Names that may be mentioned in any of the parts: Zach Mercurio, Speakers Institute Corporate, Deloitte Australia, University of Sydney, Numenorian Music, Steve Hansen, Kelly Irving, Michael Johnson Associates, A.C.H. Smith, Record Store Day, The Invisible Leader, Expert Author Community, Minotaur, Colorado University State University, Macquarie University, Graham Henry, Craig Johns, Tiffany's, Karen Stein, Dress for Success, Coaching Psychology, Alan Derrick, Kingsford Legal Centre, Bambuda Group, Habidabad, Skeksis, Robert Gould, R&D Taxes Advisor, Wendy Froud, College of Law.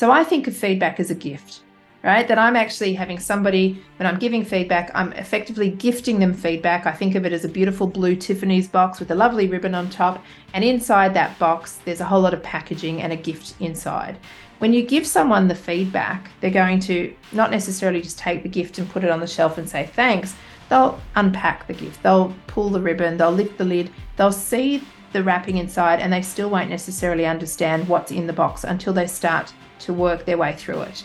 So I think of feedback as a gift, right? That I'm actually having somebody, when I'm giving feedback, I'm effectively gifting them feedback. I think of it as a beautiful blue Tiffany's box with a lovely ribbon on top. And inside that box, there's a whole lot of packaging and a gift inside. When you give someone the feedback, they're going to not necessarily just take the gift and put it on the shelf and say thanks. They'll unpack the gift. They'll pull the ribbon. They'll lift the lid. They'll see the wrapping inside, and they still won't necessarily understand what's in the box until they start to work their way through it.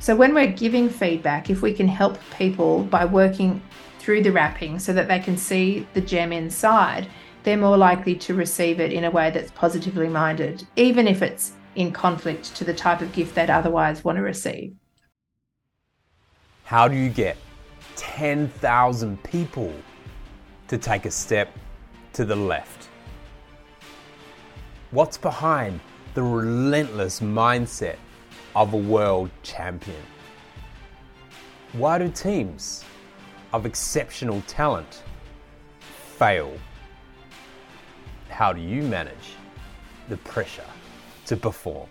So when we're giving feedback, if we can help people by working through the wrapping so that they can see the gem inside, they're more likely to receive it in a way that's positively minded, even if it's in conflict to the type of gift they'd otherwise want to receive. How do you get 10,000 people to take a step to the left? What's behind the relentless mindset of a world champion? Why do teams of exceptional talent fail? How do you manage the pressure to perform?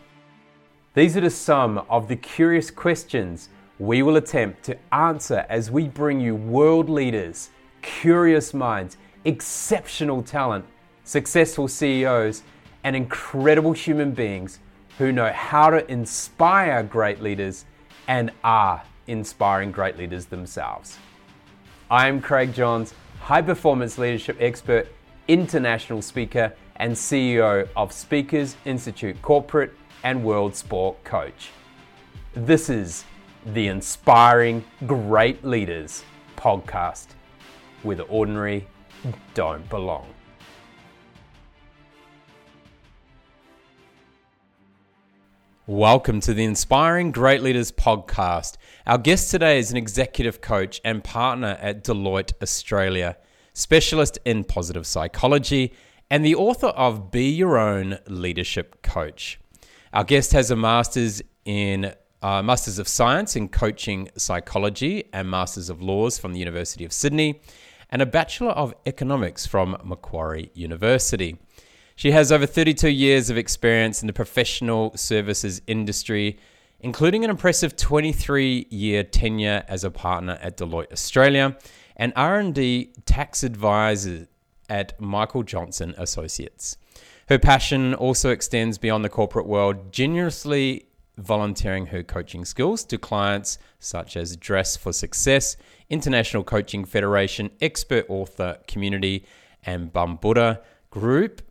These are just some of the curious questions we will attempt to answer as we bring you world leaders, curious minds, exceptional talent, successful CEOs, and incredible human beings who know how to inspire great leaders and are inspiring great leaders themselves. I am Craig Johns, high performance leadership expert, international speaker, and CEO of Speakers Institute Corporate and World Sport Coach. This is the Inspiring Great Leaders Podcast, where the ordinary don't belong. Welcome to the Inspiring Great Leaders Podcast. Our guest today is an executive coach and partner at Deloitte Australia, specialist in positive psychology, and the author of Be Your Own Leadership Coach. Our guest has a Masters of Science in Coaching Psychology and Masters of Laws from the University of Sydney, and a Bachelor of Economics from Macquarie University. She has over 32 years of experience in the professional services industry, including an impressive 23-year tenure as a partner at Deloitte Australia and R&D Tax Advisor at Michael Johnson Associates. Her passion also extends beyond the corporate world, generously volunteering her coaching skills to clients such as Dress for Success, International Coaching Federation, Expert Author Community, and Bambuda Group.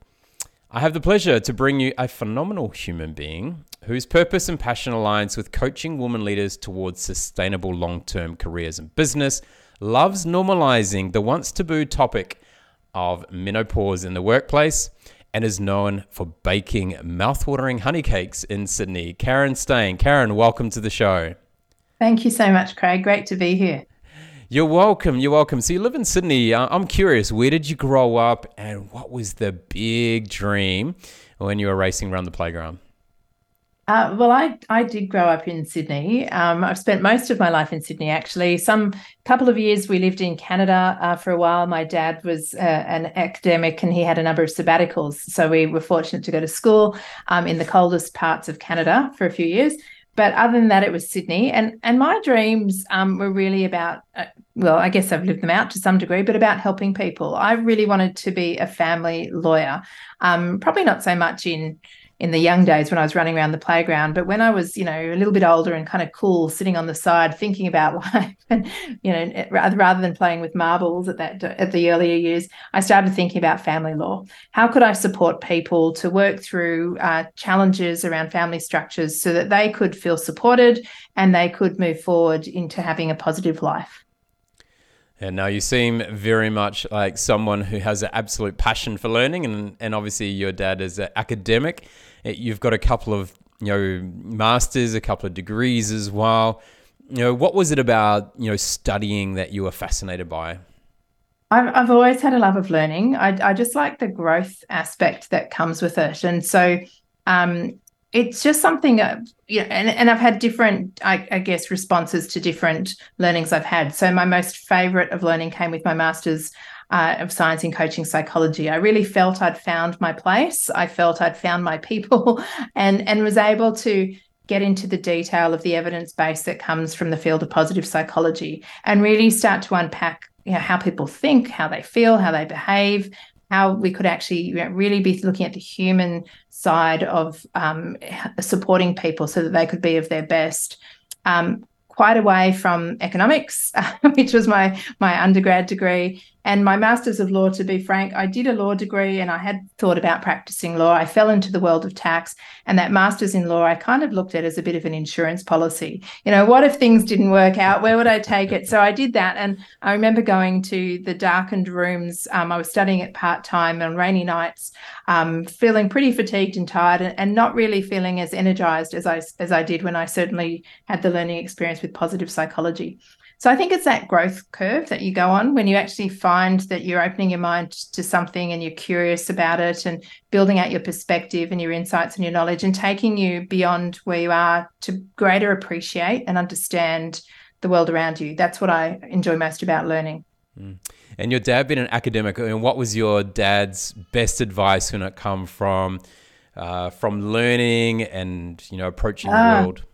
I have the pleasure to bring you a phenomenal human being whose purpose and passion aligns with coaching women leaders towards sustainable long-term careers and business, loves normalizing the once taboo topic of menopause in the workplace, and is known for baking mouthwatering honey cakes in Sydney. Karen Stein. Karen, welcome to the show. Thank you so much, Craig. Great to be here. You're welcome. So you live in Sydney. I'm curious, where did you grow up and what was the big dream when you were racing around the playground? Well, I did grow up in Sydney. I've spent most of my life in Sydney, actually. Some couple of years we lived in Canada for a while. My dad was an academic and he had a number of sabbaticals. So we were fortunate to go to school in the coldest parts of Canada for a few years. But other than that, it was Sydney. And my dreams were really about, I guess I've lived them out to some degree, but about helping people. I really wanted to be a family lawyer, probably not so much in the young days when I was running around the playground, but when I was, a little bit older and kind of cool, sitting on the side, thinking about life and, rather than playing with marbles at the earlier years, I started thinking about family law. How could I support people to work through challenges around family structures so that they could feel supported and they could move forward into having a positive life? And now you seem very much like someone who has an absolute passion for learning, and obviously your dad is an academic. You've got a couple of masters, a couple of degrees as well. What was it about studying that you were fascinated by? I've always had a love of learning. I just like the growth aspect that comes with it, and so it's just something, and I've had different, I guess, responses to different learnings I've had. So my most favourite of learning came with my Masters of Science in Coaching Psychology. I really felt I'd found my place. I felt I'd found my people and was able to get into the detail of the evidence base that comes from the field of positive psychology and really start to unpack, you know, how people think, how they feel, how they behave, how we could actually, you know, really be looking at the human side of supporting people so that they could be of their best. Quite away from economics, which was my undergrad degree, and my Masters of Law, to be frank. I did a law degree and I had thought about practicing law. I fell into the world of tax, and that Masters in Law I kind of looked at as a bit of an insurance policy. You know, what if things didn't work out? Where would I take it? So I did that, and I remember going to the darkened rooms. I was studying it part-time on rainy nights, feeling pretty fatigued and tired, and not really feeling as energised as I did when I certainly had the learning experience with positive psychology. So I think it's that growth curve that you go on when you actually find that you're opening your mind to something and you're curious about it and building out your perspective and your insights and your knowledge and taking you beyond where you are to greater appreciate and understand the world around you. That's what I enjoy most about learning. Mm. And your dad being an academic, I mean, what was your dad's best advice when it come from learning and, you know, approaching the world?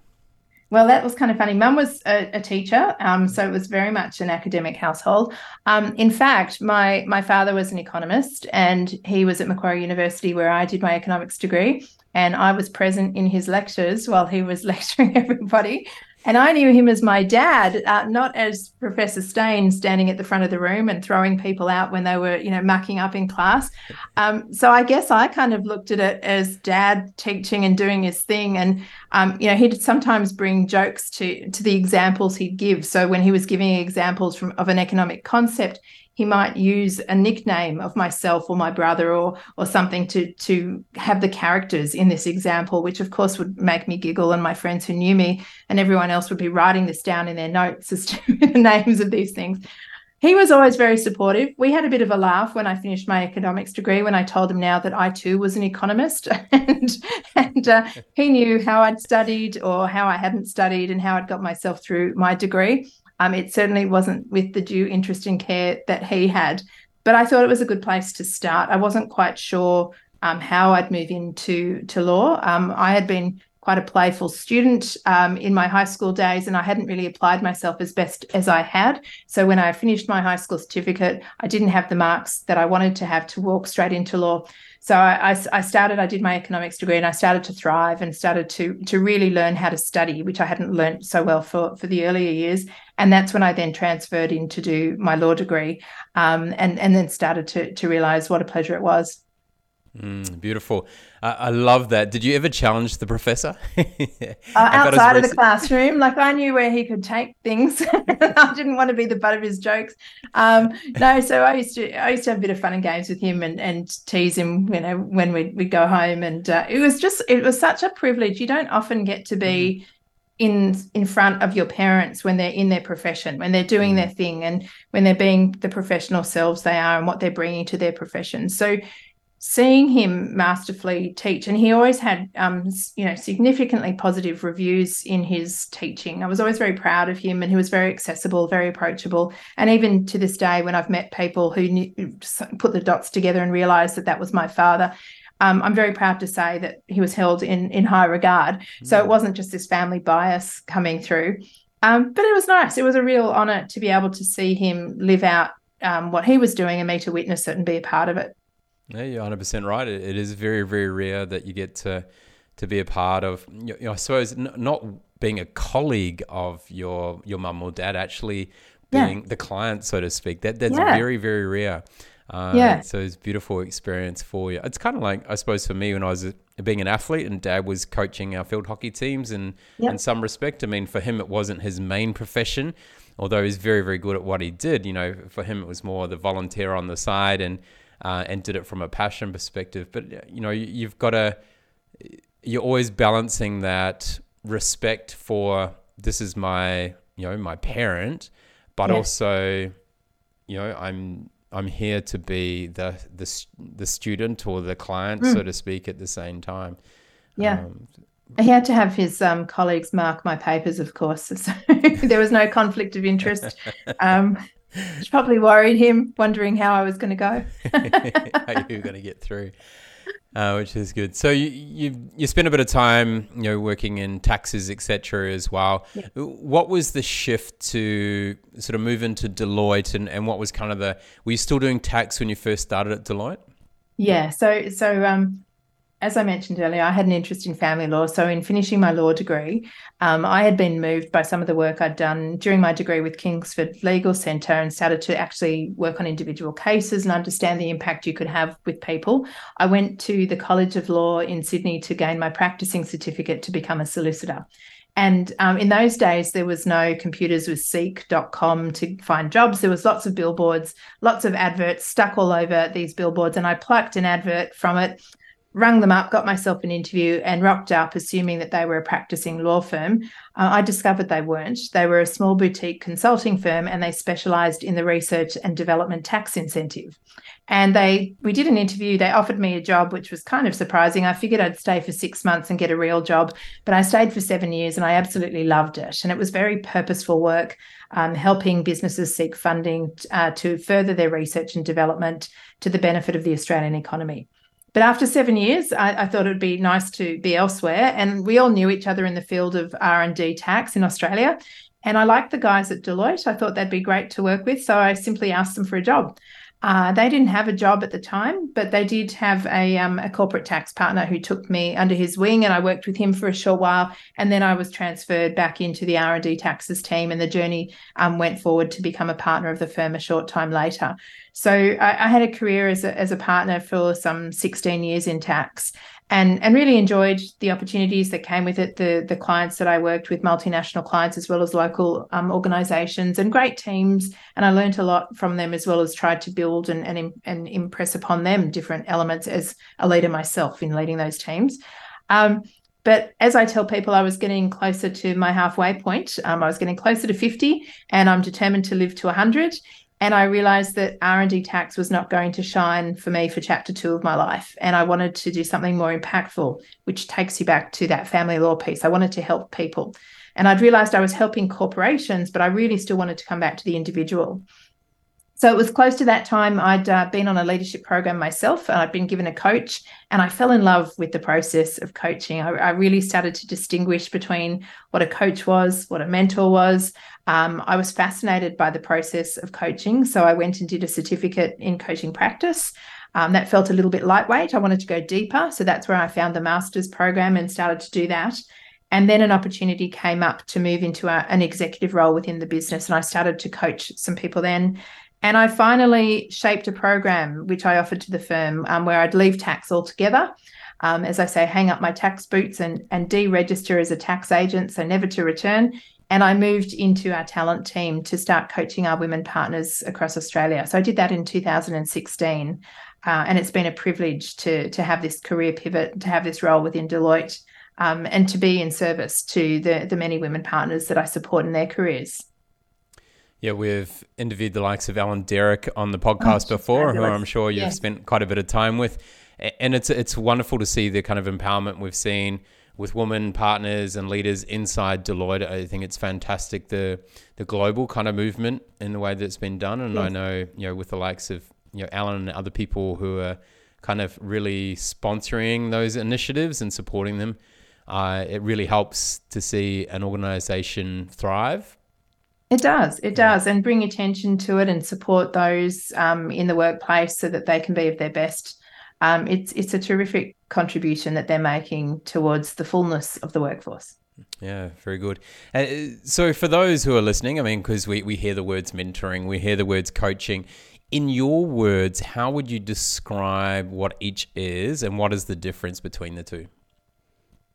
Well, that was kind of funny. Mum was a teacher, so it was very much an academic household. In fact, my father was an economist, and he was at Macquarie University where I did my economics degree, and I was present in his lectures while he was lecturing everybody. And I knew him as my dad, not as Professor Stein standing at the front of the room and throwing people out when they were, you know, mucking up in class. So I guess I kind of looked at it as dad teaching and doing his thing. And, you know, he'd sometimes bring jokes to the examples he'd give. So when he was giving examples of an economic concept, he might use a nickname of myself or my brother or something to have the characters in this example, which of course would make me giggle, and my friends who knew me and everyone else would be writing this down in their notes as to the names of these things. He was always very supportive. We had a bit of a laugh when I finished my economics degree when I told him now that I too was an economist, and he knew how I'd studied or how I hadn't studied and how I'd got myself through my degree. It certainly wasn't with the due interest and care that he had, but I thought it was a good place to start. I wasn't quite sure how I'd move into law. I had been quite a playful student in my high school days, and I hadn't really applied myself as best as I had. So when I finished my high school certificate, I didn't have the marks that I wanted to have to walk straight into law. So I did my economics degree, and I started to thrive and started to really learn how to study, which I hadn't learned so well for the earlier years. And that's when I then transferred in to do my law degree, and then started to realise what a pleasure it was. Beautiful. I love that. Did you ever challenge the professor? Outside of the classroom, like I knew where he could take things. I didn't want to be the butt of his jokes. So I used to have a bit of fun and games with him and tease him, you know, when we'd go home. And it was such a privilege. You don't often get to be in front of your parents when they're in their profession, when they're doing their thing, and when they're being the professional selves they are and what they're bringing to their profession. So seeing him masterfully teach, and he always had, significantly positive reviews in his teaching. I was always very proud of him, and he was very accessible, very approachable. And even to this day, when I've met people who put the dots together and realised that was my father, I'm very proud to say that he was held in high regard. Mm-hmm. So it wasn't just this family bias coming through. But it was nice. It was a real honour to be able to see him live out what he was doing and me to witness it and be a part of it. Yeah, you're 100% right. It is very, very rare that you get to be a part of, you know, I suppose not being a colleague of your mum or dad, actually being the client, so to speak. That's very, very rare. So it's a beautiful experience for you. It's kind of like, I suppose for me, when I was being an athlete and dad was coaching our field hockey teams, and in some respect, I mean, for him, it wasn't his main profession, although he's very, very good at what he did. You know, for him, it was more the volunteer on the side, and did it from a passion perspective. But, you know, you're always balancing that respect for, this is my, you know, my parent, but also, you know, I'm here to be the student or the client, so to speak, at the same time. Yeah. He had to have his colleagues mark my papers, of course. So there was no conflict of interest. Which probably worried him, wondering how I was going to go. How you were going to get through. Which is good. So you spent a bit of time, you know, working in taxes, etc. as well. Yeah. What was the shift to sort of move into Deloitte, and what was kind of the, were you still doing tax when you first started at Deloitte? Yeah. So, as I mentioned earlier, I had an interest in family law. So in finishing my law degree, I had been moved by some of the work I'd done during my degree with Kingsford Legal Centre and started to actually work on individual cases and understand the impact you could have with people. I went to the College of Law in Sydney to gain my practising certificate to become a solicitor. And in those days, there was no computers with seek.com to find jobs. There was lots of billboards, lots of adverts stuck all over these billboards. And I plucked an advert from it, rung them up, got myself an interview and rocked up assuming that they were a practicing law firm. I discovered they weren't. They were a small boutique consulting firm and they specialised in the research and development tax incentive. And we did an interview. They offered me a job, which was kind of surprising. I figured I'd stay for 6 months and get a real job, but I stayed for 7 years and I absolutely loved it. And it was very purposeful work, helping businesses seek funding to further their research and development to the benefit of the Australian economy. But after 7 years, I thought it would be nice to be elsewhere. And we all knew each other in the field of R&D tax in Australia. And I liked the guys at Deloitte. I thought they'd be great to work with. So I simply asked them for a job. They didn't have a job at the time, but they did have a corporate tax partner who took me under his wing, and I worked with him for a short while. And then I was transferred back into the R&D taxes team, and the journey went forward to become a partner of the firm a short time later. So I had a career as a partner for some 16 years in tax, and really enjoyed the opportunities that came with it, the clients that I worked with, multinational clients as well as local organisations and great teams. And I learned a lot from them as well as tried to build and impress upon them different elements as a leader myself in leading those teams. But as I tell people, I was getting closer to my halfway point. I was getting closer to 50 and I'm determined to live to 100. And I realised that R&D tax was not going to shine for me for chapter 2 of my life. And I wanted to do something more impactful, which takes you back to that family law piece. I wanted to help people. And I'd realised I was helping corporations, but I really still wanted to come back to the individual. So it was close to that time I'd been on a leadership program myself and I'd been given a coach and I fell in love with the process of coaching. I really started to distinguish between what a coach was, what a mentor was. I was fascinated by the process of coaching. So I went and did a certificate in coaching practice. That felt a little bit lightweight. I wanted to go deeper. So that's where I found the master's program and started to do that. And then an opportunity came up to move into an executive role within the business. And I started to coach some people then. And I finally shaped a program, which I offered to the firm, where I'd leave tax altogether. As I say, hang up my tax boots and deregister as a tax agent, so never to return. And I moved into our talent team to start coaching our women partners across Australia. So I did that in 2016. And it's been a privilege to have this career pivot, to have this role within Deloitte, and to be in service to the many women partners that I support in their careers. Yeah, we've interviewed the likes of Alan Derrick on the podcast before, who I'm sure you've spent quite a bit of time with. And it's wonderful to see the kind of empowerment we've seen with women partners and leaders inside Deloitte. I think it's fantastic, the global kind of movement in the way that it's been done. And yes. I know, you know, with the likes of, you know, Alan and other people who are kind of really sponsoring those initiatives and supporting them, it really helps to see an organization thrive. It does, and bring attention to it and support those in the workplace so that they can be of their best. It's a terrific contribution that they're making towards the fullness of the workforce. Yeah, very good. So for those who are listening, I mean, because we hear the words mentoring, we hear the words coaching. In your words, how would you describe what each is and what is the difference between the two?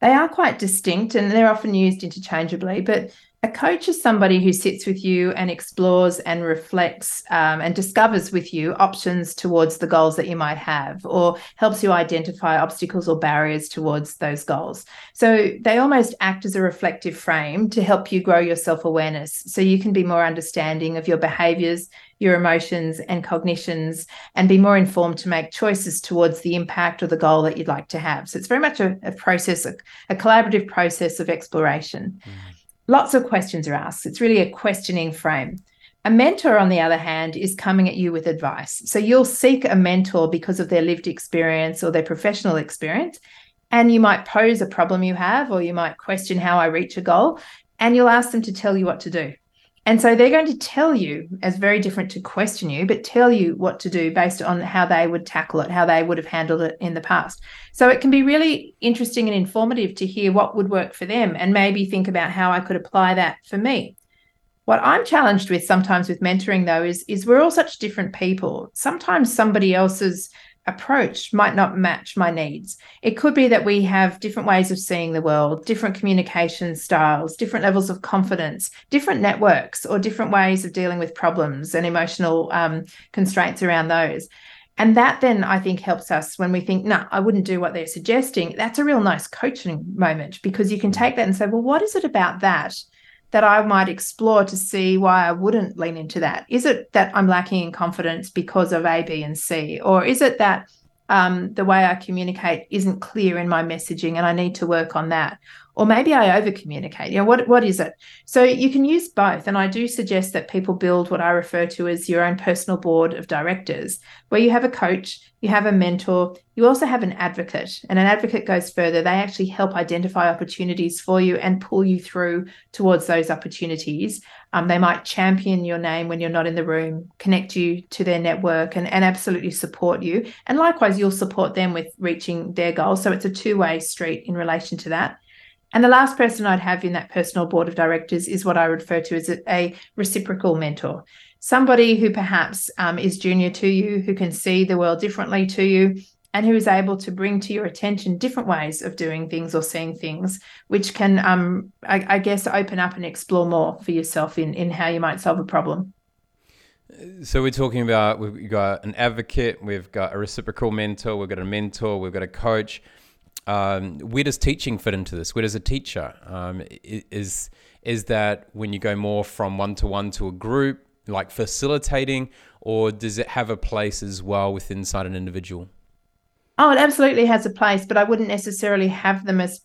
They are quite distinct and they're often used interchangeably, but a coach is somebody who sits with you and explores and reflects and discovers with you options towards the goals that you might have, or helps you identify obstacles or barriers towards those goals. So they almost act as a reflective frame to help you grow your self-awareness so you can be more understanding of your behaviours, your emotions and cognitions, and be more informed to make choices towards the impact or the goal that you'd like to have. So it's very much a process, a collaborative process of exploration. Lots of questions are asked. It's really a questioning frame. A mentor, on the other hand, is coming at you with advice. So you'll seek a mentor because of their lived experience or their professional experience. And you might pose a problem you have, or you might question how I reach a goal, and you'll ask them to tell you what to do. And so they're going to tell you, as very different to question you, but tell you what to do based on how they would tackle it, how they would have handled it in the past. So it can be really interesting and informative to hear what would work for them and maybe think about how I could apply that for me. What I'm challenged with sometimes with mentoring, though, is we're all such different people. Sometimes somebody else's approach might not match my needs. It could be that we have different ways of seeing the world, different communication styles, different levels of confidence, different networks, or different ways of dealing with problems and emotional constraints around those. And that then, I think, helps us when we think, no, I wouldn't do what they're suggesting. That's a real nice coaching moment, because you can take that and say, well, what is it about that I might explore to see why I wouldn't lean into that? Is it that I'm lacking in confidence because of A, B, and C? Or is it that the way I communicate isn't clear in my messaging and I need to work on that? Or maybe I over-communicate. You know, what is it? So you can use both. And I do suggest that people build what I refer to as your own personal board of directors, where you have a coach, you have a mentor, you also have an advocate. And an advocate goes further. They actually help identify opportunities for you and pull you through towards those opportunities. They might champion your name when you're not in the room, connect you to their network, and absolutely support you. And likewise, you'll support them with reaching their goals. So it's a two-way street in relation to that. And the last person I'd have in that personal board of directors is what I refer to as a reciprocal mentor, somebody who perhaps is junior to you, who can see the world differently to you, and who is able to bring to your attention different ways of doing things or seeing things, which can, I guess, open up and explore more for yourself in how you might solve a problem. So we're talking about, we've got an advocate, we've got a reciprocal mentor, we've got a mentor, we've got a coach. Where does teaching fit into this? Where does a teacher? Is that when you go more from one-to-one to a group, like facilitating, or does it have a place as well within inside an individual? Oh, it absolutely has a place, but I wouldn't necessarily have them as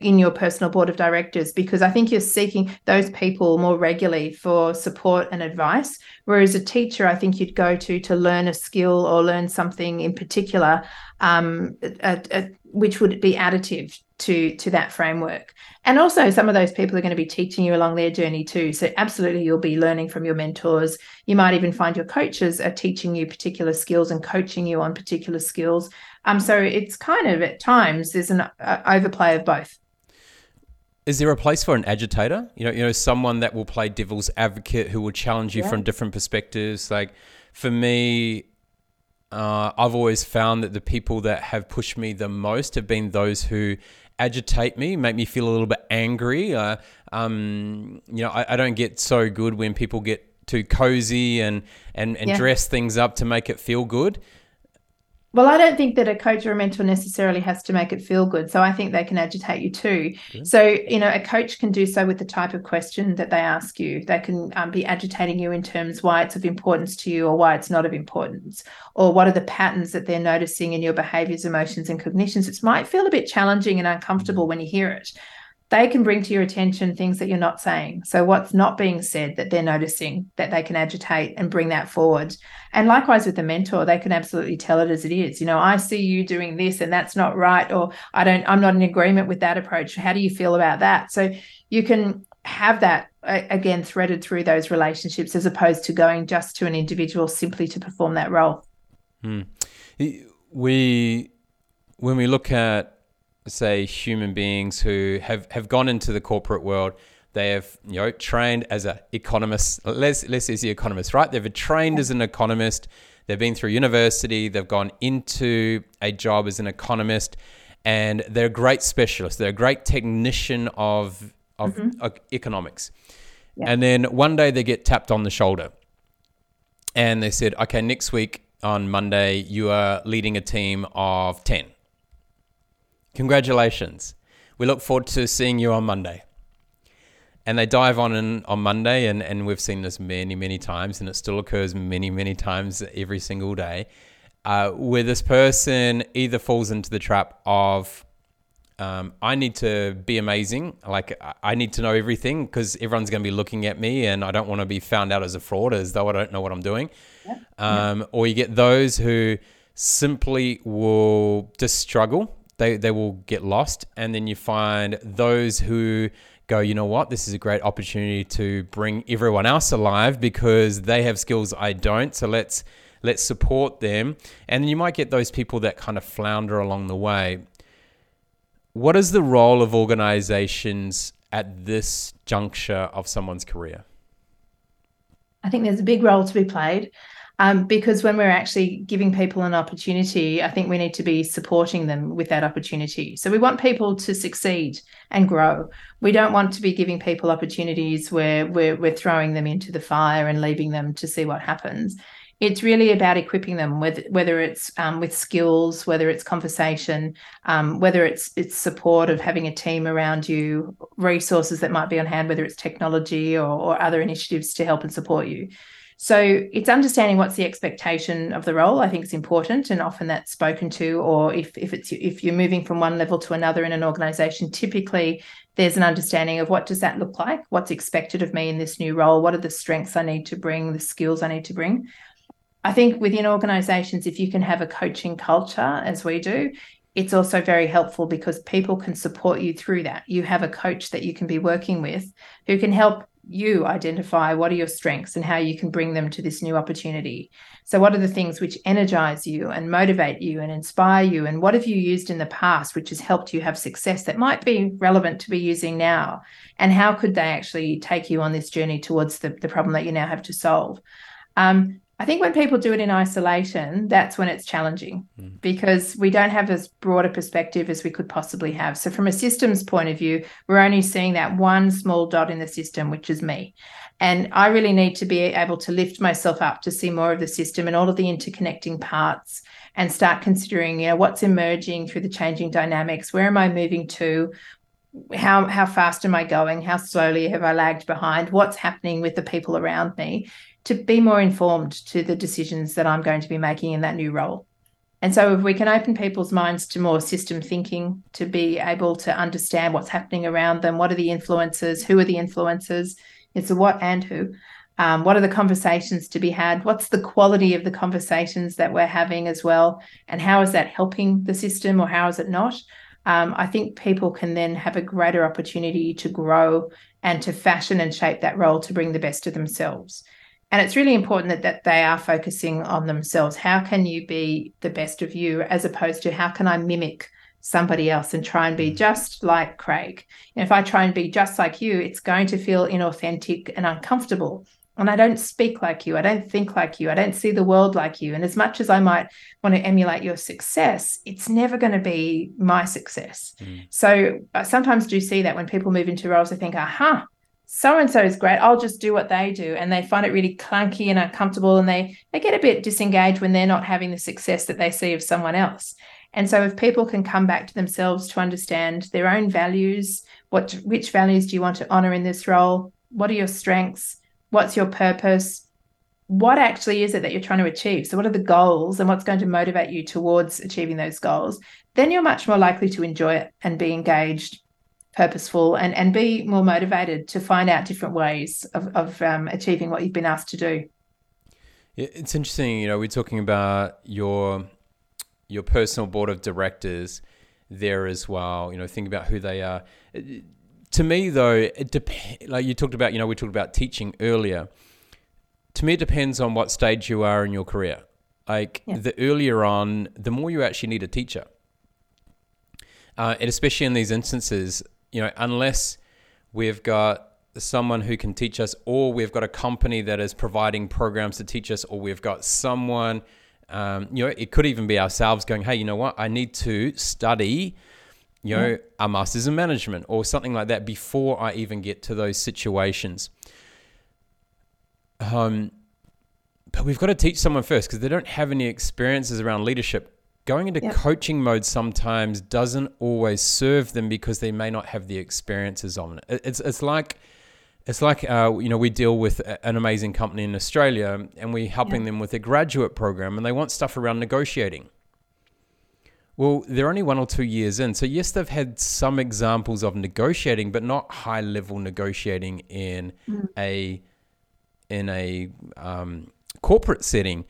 in your personal board of directors, because I think you're seeking those people more regularly for support and advice. Whereas a teacher, I think you'd go to learn a skill or learn something in particular, which would be additive to that framework. And also some of those people are going to be teaching you along their journey too. So absolutely, you'll be learning from your mentors. You might even find your coaches are teaching you particular skills and coaching you on particular skills. So it's kind of, at times, there's an overplay of both. Is there a place for an agitator? You know, someone that will play devil's advocate, who will challenge you from different perspectives. Like for me, I've always found that the people that have pushed me the most have been those who agitate me, make me feel a little bit angry. I don't get so good when people get too cozy and dress things up to make it feel good. Well, I don't think that a coach or a mentor necessarily has to make it feel good. So I think they can agitate you too. Yeah. So, you know, a coach can do so with the type of question that they ask you. They can be agitating you in terms why it's of importance to you or why it's not of importance, or what are the patterns that they're noticing in your behaviours, emotions and cognitions. It might feel a bit challenging and uncomfortable when you hear it. They can bring to your attention things that you're not saying. So what's not being said that they're noticing, that they can agitate and bring that forward. And likewise with the mentor, they can absolutely tell it as it is. You know, I see you doing this and that's not right, or I'm not in agreement with that approach. How do you feel about that? So you can have that, again, threaded through those relationships, as opposed to going just to an individual simply to perform that role. Hmm. When we look at, say, human beings who have gone into the corporate world, they have, you know, trained as an economist. Let's use the economist, right? They've trained as an economist. They've been through university. They've gone into a job as an economist, and they're a great specialist. They're a great technician of economics. Yeah. And then one day they get tapped on the shoulder, and they said, "Okay, next week on Monday, you are leading a team of 10. Congratulations. We look forward to seeing you on Monday." And they dive on Monday, and we've seen this many, many times, and it still occurs many, many times every single day, where this person either falls into the trap of I need to be amazing. Like, I need to know everything because everyone's going to be looking at me, and I don't want to be found out as a fraud, as though I don't know what I'm doing. Yeah. Or you get those who simply will just struggle. They will get lost. And then you find those who go, you know what, this is a great opportunity to bring everyone else alive because they have skills I don't. So let's support them. And you might get those people that kind of flounder along the way. What is the role of organizations at this juncture of someone's career? I think there's a big role to be played because when we're actually giving people an opportunity, I think we need to be supporting them with that opportunity. So we want people to succeed and grow. We don't want to be giving people opportunities where we're throwing them into the fire and leaving them to see what happens. It's really about equipping them, whether it's with skills, whether it's conversation, whether it's support of having a team around you, resources that might be on hand, whether it's technology or other initiatives to help and support you. So it's understanding what's the expectation of the role. I think is important, and often that's spoken to, or if you're moving from one level to another in an organisation, typically there's an understanding of what does that look like, what's expected of me in this new role, what are the strengths I need to bring, the skills I need to bring. I think within organisations, if you can have a coaching culture, as we do, it's also very helpful because people can support you through that. You have a coach that you can be working with who can help you identify what are your strengths and how you can bring them to this new opportunity. So what are the things which energise you and motivate you and inspire you? And what have you used in the past which has helped you have success that might be relevant to be using now? And how could they actually take you on this journey towards the problem that you now have to solve? I think when people do it in isolation, that's when it's challenging because we don't have as broad a perspective as we could possibly have. So from a systems point of view, we're only seeing that one small dot in the system, which is me. And I really need to be able to lift myself up to see more of the system and all of the interconnecting parts and start considering, you know, what's emerging through the changing dynamics. Where am I moving to? How fast am I going? How slowly have I lagged behind? What's happening with the people around me? To be more informed to the decisions that I'm going to be making in that new role. And so if we can open people's minds to more system thinking, to be able to understand what's happening around them, what are the influences, who are the influences, it's a what and who, what are the conversations to be had, what's the quality of the conversations that we're having as well, and how is that helping the system or how is it not? I think people can then have a greater opportunity to grow and to fashion and shape that role to bring the best of themselves. And it's really important that they are focusing on themselves. How can you be the best of you as opposed to how can I mimic somebody else and try and be just like Craig? And if I try and be just like you, it's going to feel inauthentic and uncomfortable. And I don't speak like you. I don't think like you. I don't see the world like you. And as much as I might want to emulate your success, it's never going to be my success. So I sometimes do see that when people move into roles, I think, aha, so-and-so is great, I'll just do what they do. And they find it really clunky and uncomfortable, and they get a bit disengaged when they're not having the success that they see of someone else. And so if people can come back to themselves to understand their own values, which values do you want to honour in this role? What are your strengths? What's your purpose? What actually is it that you're trying to achieve? So what are the goals and what's going to motivate you towards achieving those goals? Then you're much more likely to enjoy it and be engaged, purposeful, and be more motivated to find out different ways of achieving what you've been asked to do. It's interesting, you know, we're talking about your personal board of directors there as well. You know, think about who they are. To me, though, it depends. Like you talked about, you know, we talked about teaching earlier. To me, it depends on what stage you are in your career. Like the earlier on, the more you actually need a teacher, and especially in these instances. You know, unless we've got someone who can teach us, or we've got a company that is providing programs to teach us, or we've got someone, you know, it could even be ourselves going, hey, you know what, I need to study, you know, a master's in management or something like that before I even get to those situations. But we've got to teach someone first because they don't have any experiences around leadership. Going into coaching mode sometimes doesn't always serve them because they may not have the experiences on it. It's like you know, we deal with an amazing company in Australia and we're helping them with a graduate program and they want stuff around negotiating. Well, they're only 1 or 2 years in. So yes, they've had some examples of negotiating, but not high level negotiating in a corporate setting.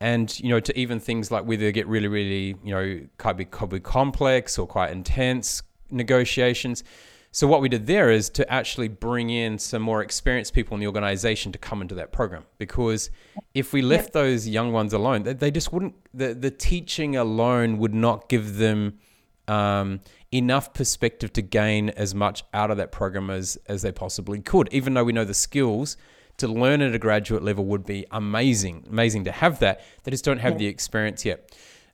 And, you know, to even things like whether they get really, really, you know, could be complex or quite intense negotiations. So what we did there is to actually bring in some more experienced people in the organization to come into that program, because if we left those young ones alone, they just wouldn't, the teaching alone would not give them enough perspective to gain as much out of that program as they possibly could, even though we know the skills to learn at a graduate level would be amazing to have that. They just don't have the experience yet.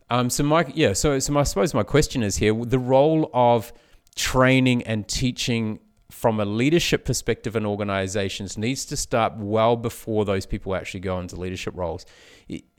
So I suppose my question is here, the role of training and teaching from a leadership perspective in organizations needs to start well before those people actually go into leadership roles.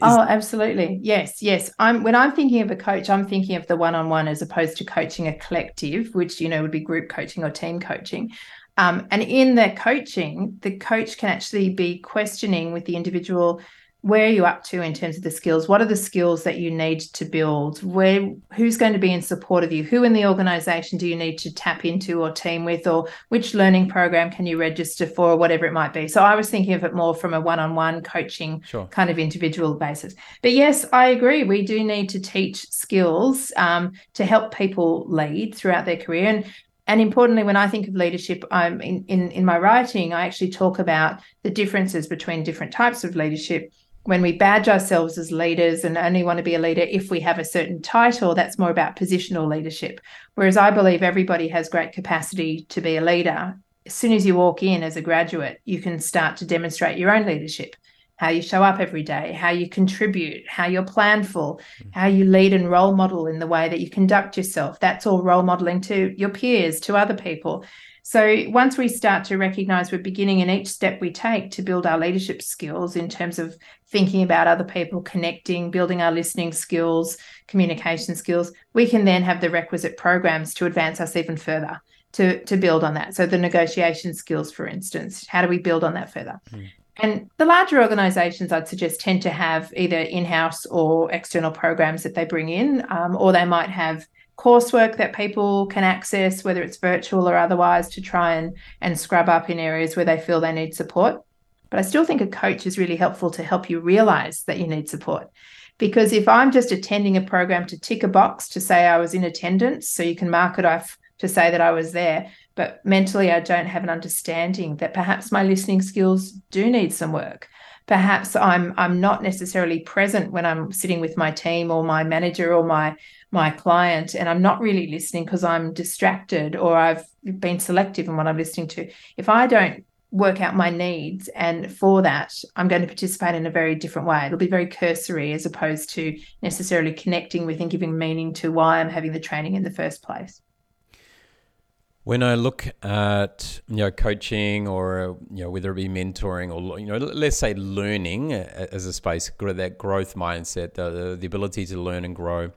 Absolutely. Yes. When I'm thinking of a coach, I'm thinking of the one-on-one as opposed to coaching a collective, which, you know, would be group coaching or team coaching. And in the coaching, the coach can actually be questioning with the individual, where are you up to in terms of the skills? What are the skills that you need to build? Who's going to be in support of you? Who in the organization do you need to tap into or team with, or which learning program can you register for, or whatever it might be? So I was thinking of it more from a one-on-one coaching kind of individual basis. But yes, I agree. We do need to teach skills to help people lead throughout their career. And importantly, when I think of leadership, I'm in my writing, I actually talk about the differences between different types of leadership. When we badge ourselves as leaders and only want to be a leader if we have a certain title, that's more about positional leadership. Whereas I believe everybody has great capacity to be a leader. As soon as you walk in as a graduate, you can start to demonstrate your own leadership, how you show up every day, how you contribute, how you're planful, how you lead and role model in the way that you conduct yourself. That's all role modeling to your peers, to other people. So once we start to recognise we're beginning in each step we take to build our leadership skills in terms of thinking about other people, connecting, building our listening skills, communication skills, we can then have the requisite programs to advance us even further, to build on that. So the negotiation skills, for instance, how do we build on that further? And the larger organisations, I'd suggest, tend to have either in-house or external programs that they bring in, or they might have coursework that people can access, whether it's virtual or otherwise, to try and scrub up in areas where they feel they need support. But I still think a coach is really helpful to help you realise that you need support. Because if I'm just attending a program to tick a box to say I was in attendance, so you can mark it off to say that I was there, but mentally I don't have an understanding that perhaps my listening skills do need some work. Perhaps I'm not necessarily present when I'm sitting with my team or my manager or my client, and I'm not really listening because I'm distracted or I've been selective in what I'm listening to. If I don't work out my needs, and for that, I'm going to participate in a very different way. It'll be very cursory as opposed to necessarily connecting with and giving meaning to why I'm having the training in the first place. When I look at, you know, coaching or, you know, whether it be mentoring or, you know, let's say learning as a space, that growth mindset, the ability to learn and grow,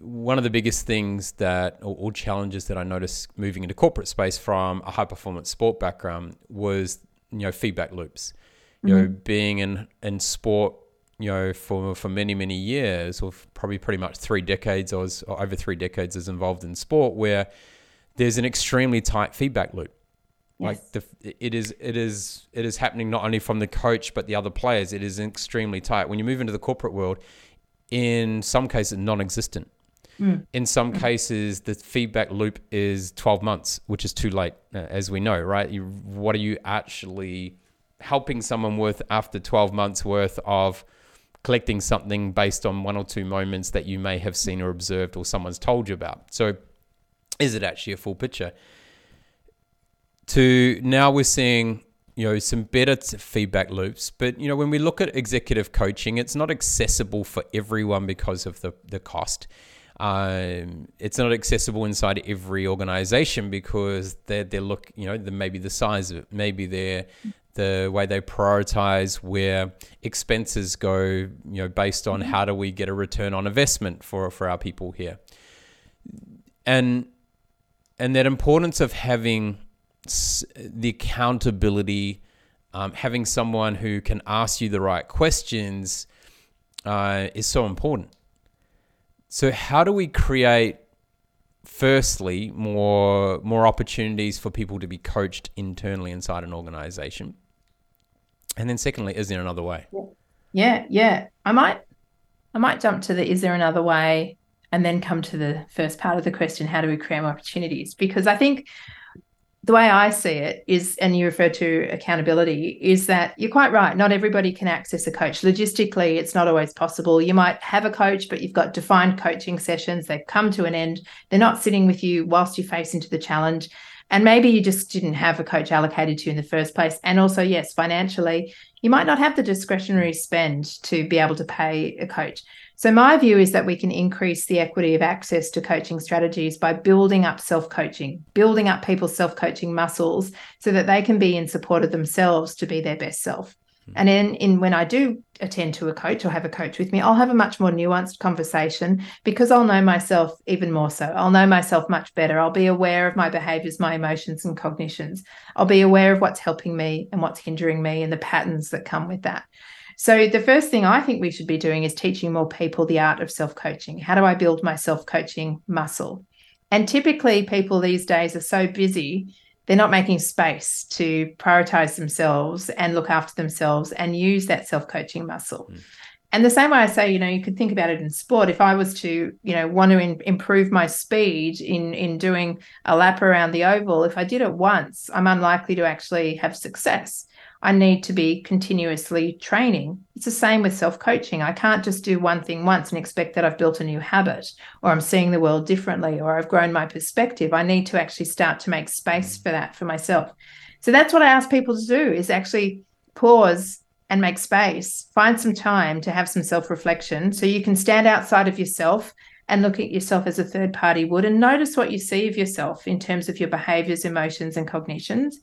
one of the biggest things that or challenges that I noticed moving into corporate space from a high performance sport background was, you know, feedback loops. You know, being in sport, you know, for many years, or probably pretty much over 3 decades is involved in sport, where there's an extremely tight feedback loop. Yes. Like it is happening not only from the coach, but the other players. It is extremely tight. When you move into the corporate world, in some cases, non-existent. In some cases, the feedback loop is 12 months, which is too late, as we know, right? What are you actually helping someone with after 12 months worth of collecting something based on 1 or 2 moments that you may have seen or observed or someone's told you about? So is it actually a full picture? To now we're seeing, you know, some better feedback loops, but, you know, when we look at executive coaching, it's not accessible for everyone because of the cost. It's not accessible inside every organization because maybe the size of it, maybe the way they prioritize where expenses go, you know, based on how do we get a return on investment for our people here. And that importance of having the accountability, having someone who can ask you the right questions is so important. So how do we create, firstly, more opportunities for people to be coached internally inside an organization? And then secondly, is there another way? Yeah. I might jump to the is there another way and then come to the first part of the question, how do we create more opportunities? Because I think the way I see it is, and you refer to accountability, is that you're quite right. Not everybody can access a coach. Logistically, it's not always possible. You might have a coach, but you've got defined coaching sessions. They've come to an end. They're not sitting with you whilst you face into the challenge. And maybe you just didn't have a coach allocated to you in the first place. And also, yes, financially, you might not have the discretionary spend to be able to pay a coach. So my view is that we can increase the equity of access to coaching strategies by building up self-coaching, building up people's self-coaching muscles so that they can be in support of themselves to be their best self. And then when I do attend to a coach or have a coach with me, I'll have a much more nuanced conversation because I'll know myself even more so. I'll know myself much better. I'll be aware of my behaviours, my emotions and cognitions. I'll be aware of what's helping me and what's hindering me and the patterns that come with that. So the first thing I think we should be doing is teaching more people the art of self-coaching. How do I build my self-coaching muscle? And typically people these days are so busy they're not making space to prioritise themselves and look after themselves and use that self-coaching muscle. Mm. And the same way I say, you could think about it in sport. If I was to, want to improve my speed in doing a lap around the oval, if I did it once, I'm unlikely to actually have success. I need to be continuously training. It's the same with self-coaching. I can't just do one thing once and expect that I've built a new habit or I'm seeing the world differently or I've grown my perspective. I need to actually start to make space for that for myself. So that's what I ask people to do is actually pause and make space, find some time to have some self-reflection so you can stand outside of yourself and look at yourself as a third party would and notice what you see of yourself in terms of your behaviours, emotions and cognitions.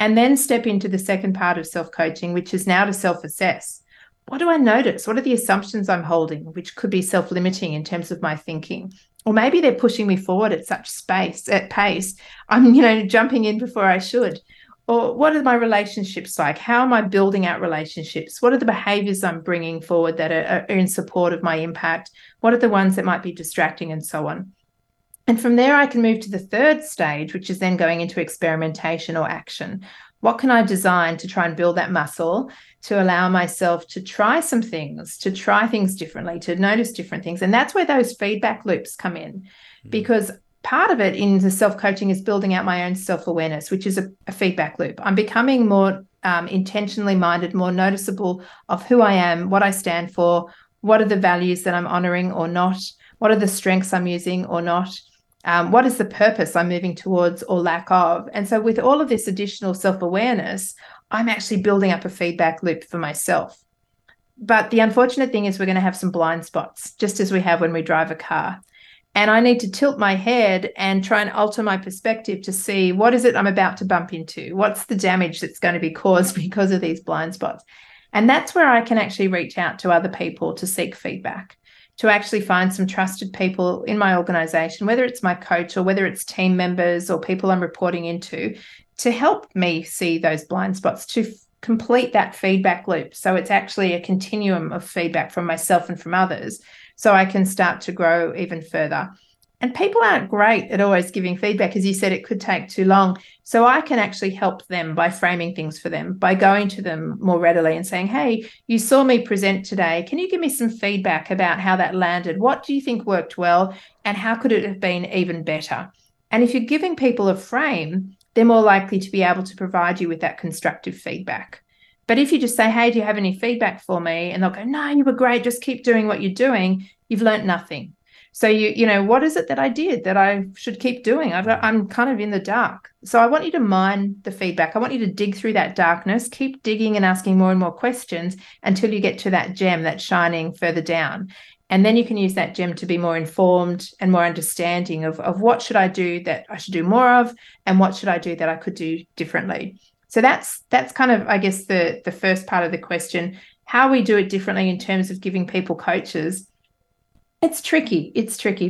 And then step into the second part of self-coaching, which is now to self-assess. What do I notice? What are the assumptions I'm holding, which could be self-limiting in terms of my thinking? Or maybe they're pushing me forward at such pace. I'm, jumping in before I should. Or what are my relationships like? How am I building out relationships? What are the behaviours I'm bringing forward that are in support of my impact? What are the ones that might be distracting and so on? And from there, I can move to the third stage, which is then going into experimentation or action. What can I design to try and build that muscle to allow myself to try some things, to try things differently, to notice different things? And that's where those feedback loops come in, because part of it in the self-coaching is building out my own self-awareness, which is a feedback loop. I'm becoming more intentionally minded, more noticeable of who I am, what I stand for, what are the values that I'm honouring or not, what are the strengths I'm using or not. What is the purpose I'm moving towards or lack of? And so with all of this additional self-awareness, I'm actually building up a feedback loop for myself. But the unfortunate thing is we're going to have some blind spots, just as we have when we drive a car. And I need to tilt my head and try and alter my perspective to see what is it I'm about to bump into? What's the damage that's going to be caused because of these blind spots? And that's where I can actually reach out to other people to seek feedback, to actually find some trusted people in my organisation, whether it's my coach or whether it's team members or people I'm reporting into, to help me see those blind spots, to complete that feedback loop. So it's actually a continuum of feedback from myself and from others so I can start to grow even further. And people aren't great at always giving feedback. As you said, it could take too long. So I can actually help them by framing things for them, by going to them more readily and saying, hey, you saw me present today. Can you give me some feedback about how that landed? What do you think worked well? And how could it have been even better? And if you're giving people a frame, they're more likely to be able to provide you with that constructive feedback. But if you just say, hey, do you have any feedback for me? And they'll go, no, you were great. Just keep doing what you're doing. You've learnt nothing. So, what is it that I did that I should keep doing? I'm kind of in the dark. So I want you to mine the feedback. I want you to dig through that darkness, keep digging and asking more and more questions until you get to that gem that's shining further down. And then you can use that gem to be more informed and more understanding of what should I do that I should do more of and what should I do that I could do differently. So that's kind of, I guess, the first part of the question, how we do it differently in terms of giving people coaches. It's tricky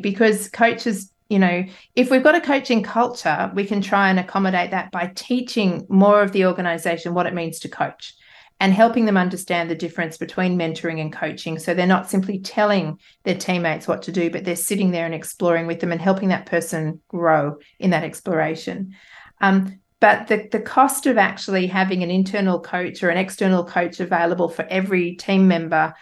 because coaches, if we've got a coaching culture, we can try and accommodate that by teaching more of the organisation what it means to coach. and helping them understand the difference between mentoring and coaching. So they're not simply telling their teammates what to do, but they're sitting there and exploring with them and helping that person grow in that exploration. But the cost of actually having an internal coach or an external coach available for every team member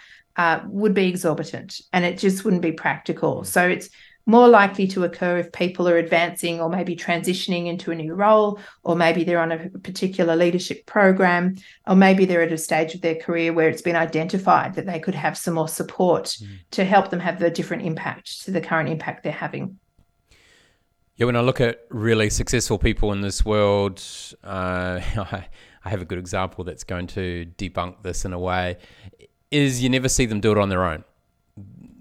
would be exorbitant, and it just wouldn't be practical. So it's more likely to occur if people are advancing or maybe transitioning into a new role, or maybe they're on a particular leadership program, or maybe they're at a stage of their career where it's been identified that they could have some more support to help them have the different impact to the current impact they're having. Yeah, when I look at really successful people in this world, I have a good example that's going to debunk this in a way, is you never see them do it on their own.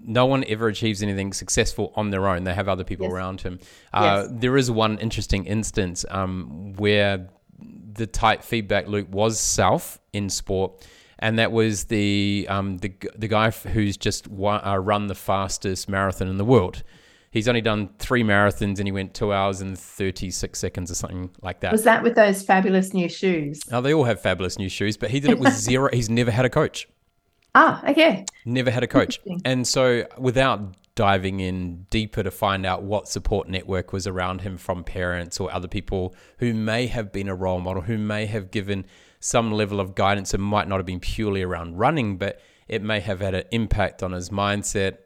No one ever achieves anything successful on their own. They have other people around him. Yes. There is one interesting instance where the tight feedback loop was self in sport, and that was the guy who's just run the fastest marathon in the world. He's only done 3 marathons and he went 2 hours and 36 seconds or something like that. Was that with those fabulous new shoes? Oh, they all have fabulous new shoes, but he did it with zero. He's never had a coach. Ah, okay. Never had a coach. And so without diving in deeper to find out what support network was around him from parents or other people who may have been a role model, who may have given some level of guidance and might not have been purely around running, but it may have had an impact on his mindset.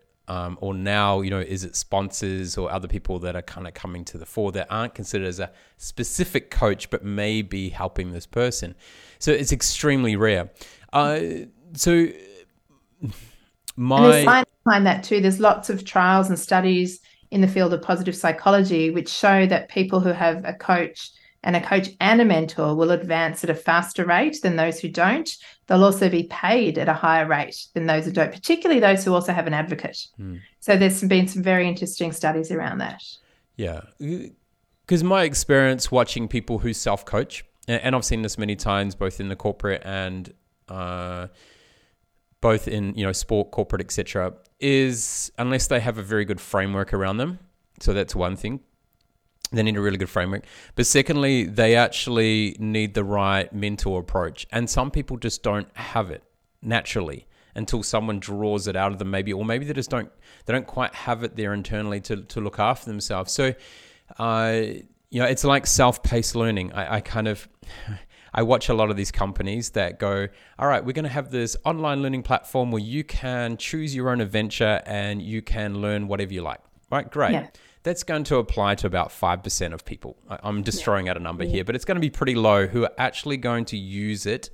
Or now, is it sponsors or other people that are kind of coming to the fore that aren't considered as a specific coach, but may be helping this person? So it's extremely rare. And there's science behind that too. There's lots of trials and studies in the field of positive psychology which show that people who have a coach and a mentor will advance at a faster rate than those who don't. They'll also be paid at a higher rate than those who don't, particularly those who also have an advocate. So there's been some very interesting studies around that. Yeah, because my experience watching people who self-coach, and I've seen this many times both in the corporate and both in sport, corporate, etc., is unless they have a very good framework around them. So that's one thing. They need a really good framework. But secondly, they actually need the right mentor approach. And some people just don't have it naturally until someone draws it out of them maybe they just don't quite have it there internally to look after themselves. So, it's like self-paced learning. I watch a lot of these companies that go, all right, we're going to have this online learning platform where you can choose your own adventure and you can learn whatever you like. Right? Great. Yeah. That's going to apply to about 5% of people. I'm just throwing out a number here, but it's going to be pretty low who are actually going to use it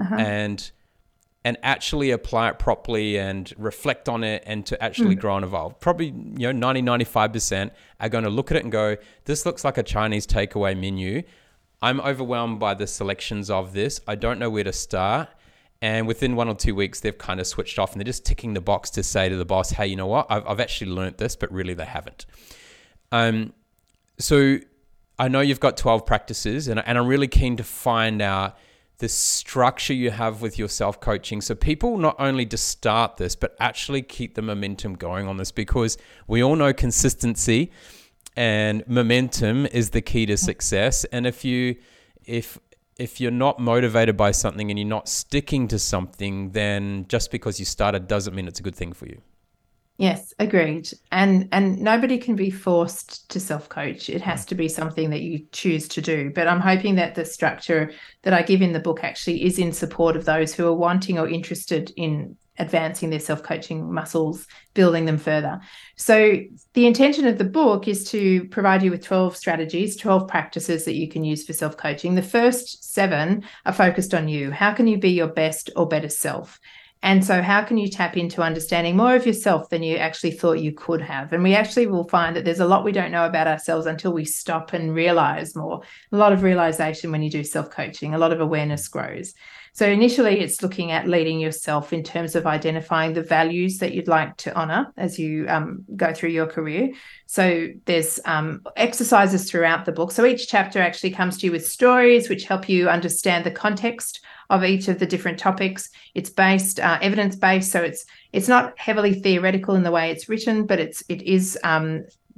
and actually apply it properly and reflect on it and to actually grow and evolve. Probably 90, 95% are going to look at it and go, this looks like a Chinese takeaway menu. I'm overwhelmed by the selections of this. I don't know where to start. And within 1 or 2 weeks, they've kind of switched off and they're just ticking the box to say to the boss, hey, you know what? I've actually learned this, but really they haven't. So I know you've got 12 practices and I'm really keen to find out the structure you have with your self-coaching. So people not only just start this, but actually keep the momentum going on this, because we all know consistency and momentum is the key to success. And if you're not motivated by something and you're not sticking to something, then just because you started doesn't mean it's a good thing for you. Yes, agreed. And nobody can be forced to self-coach. It has to be something that you choose to do. But I'm hoping that the structure that I give in the book actually is in support of those who are wanting or interested in advancing their self-coaching muscles, building them further. So the intention of the book is to provide you with 12 strategies, 12 practices that you can use for self-coaching. The first 7 are focused on you. How can you be your best or better self? And so how can you tap into understanding more of yourself than you actually thought you could have? And we actually will find that there's a lot we don't know about ourselves until we stop and realize more. A lot of realization when you do self-coaching, a lot of awareness grows. So initially it's looking at leading yourself in terms of identifying the values that you'd like to honor as you go through your career. So there's exercises throughout the book. So each chapter actually comes to you with stories which help you understand the context of each of the different topics. It's based, evidence-based, so it's not heavily theoretical in the way it's written, but it is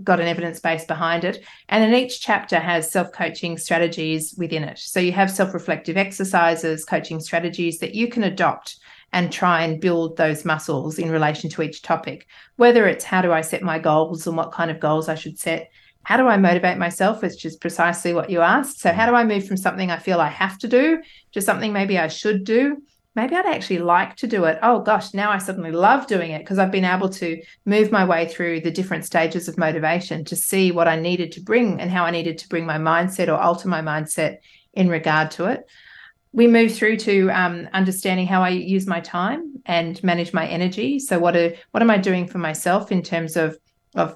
got an evidence base behind it. And then each chapter has self-coaching strategies within it. So you have self-reflective exercises, coaching strategies that you can adopt and try and build those muscles in relation to each topic, whether it's how do I set my goals and what kind of goals I should set, how do I motivate myself, which is precisely what you asked. So how do I move from something I feel I have to do to something maybe I should do? Maybe I'd actually like to do it. Oh, gosh, now I suddenly love doing it because I've been able to move my way through the different stages of motivation to see what I needed to bring and how I needed to bring my mindset or alter my mindset in regard to it. We move through to understanding how I use my time and manage my energy. So what am I doing for myself in terms of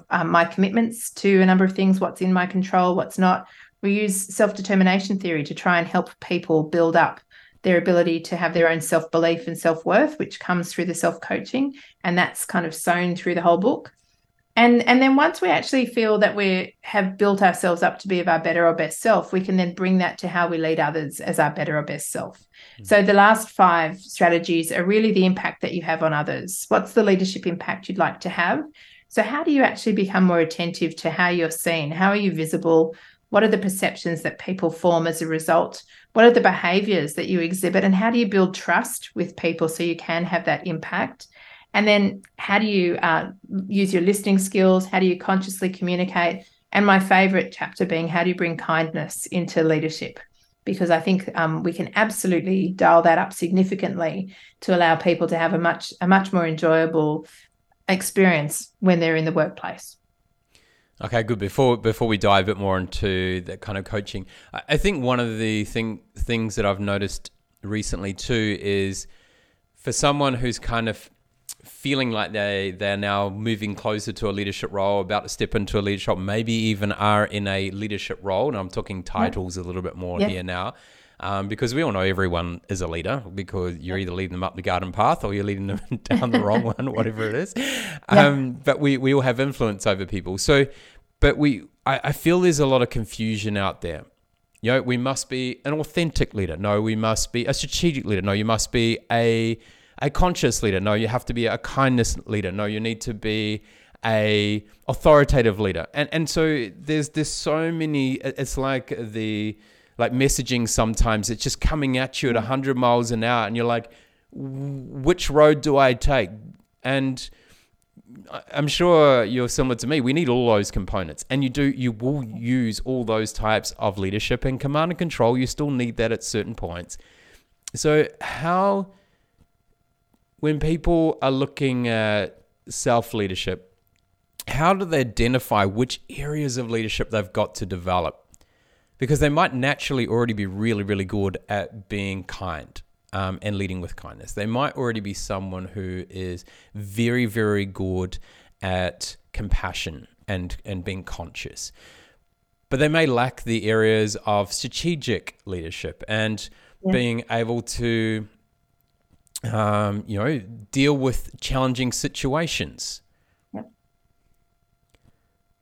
my commitments to a number of things, what's in my control, what's not. We use self-determination theory to try and help people build up their ability to have their own self-belief and self-worth, which comes through the self-coaching. And that's kind of sewn through the whole book. And then once we actually feel that we have built ourselves up to be of our better or best self, we can then bring that to how we lead others as our better or best self. Mm-hmm. So the last five strategies are really the impact that you have on others. What's the leadership impact you'd like to have? So how do you actually become more attentive to how you're seen? How are you visible? What are the perceptions that people form as a result? What are the behaviours that you exhibit? And how do you build trust with people so you can have that impact? And then how do you use your listening skills? How do you consciously communicate? And my favourite chapter being how do you bring kindness into leadership? Because I think we can absolutely dial that up significantly to allow people to have a much more enjoyable experience when they're in the workplace. Okay, good. Before we dive a bit more into that kind of coaching, I think one of the things that I've noticed recently too is for someone who's kind of feeling like they're now moving closer to a leadership role, about to step into a leadership role, maybe even are in a leadership role, and I'm talking titles a little bit more here now, because we all know everyone is a leader because you're either leading them up the garden path or you're leading them down the wrong one, whatever it is. But we all have influence over people. So, but I feel there's a lot of confusion out there. You know, we must be an authentic leader. No, we must be a strategic leader. No, you must be a conscious leader. No, you have to be a kindness leader. No, you need to be a authoritative leader. And so there's so many, it's like the... like messaging sometimes, it's just coming at you at 100 miles an hour and you're like, which road do I take? And I'm sure you're similar to me. We need all those components, and you will use all those types of leadership and command and control. You still need that at certain points. So how, when people are looking at self-leadership, how do they identify which areas of leadership they've got to develop? Because they might naturally already be really, really good at being kind and leading with kindness. They might already be someone who is very, very good at compassion and being conscious. But they may lack the areas of strategic leadership and being able to, deal with challenging situations. Yep.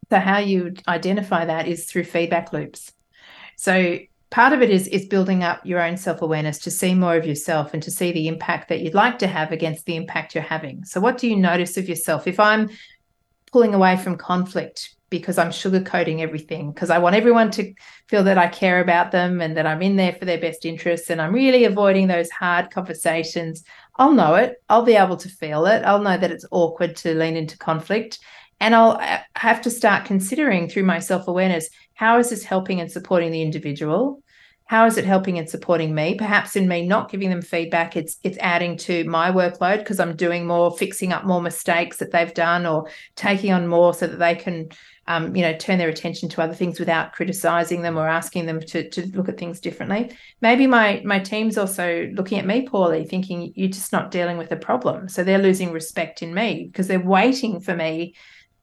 So how you identify that is through feedback loops. So part of it is building up your own self-awareness to see more of yourself and to see the impact that you'd like to have against the impact you're having. So what do you notice of yourself? If I'm pulling away from conflict because I'm sugarcoating everything, because I want everyone to feel that I care about them and that I'm in there for their best interests, and I'm really avoiding those hard conversations, I'll know it. I'll be able to feel it. I'll know that it's awkward to lean into conflict. And I'll have to start considering through my self-awareness, how is this helping and supporting the individual? How is it helping and supporting me? Perhaps in me not giving them feedback, it's adding to my workload because I'm doing more, fixing up more mistakes that they've done or taking on more so that they can, turn their attention to other things without criticising them or asking them to look at things differently. Maybe my team's also looking at me poorly, thinking you're just not dealing with a problem. So they're losing respect in me because they're waiting for me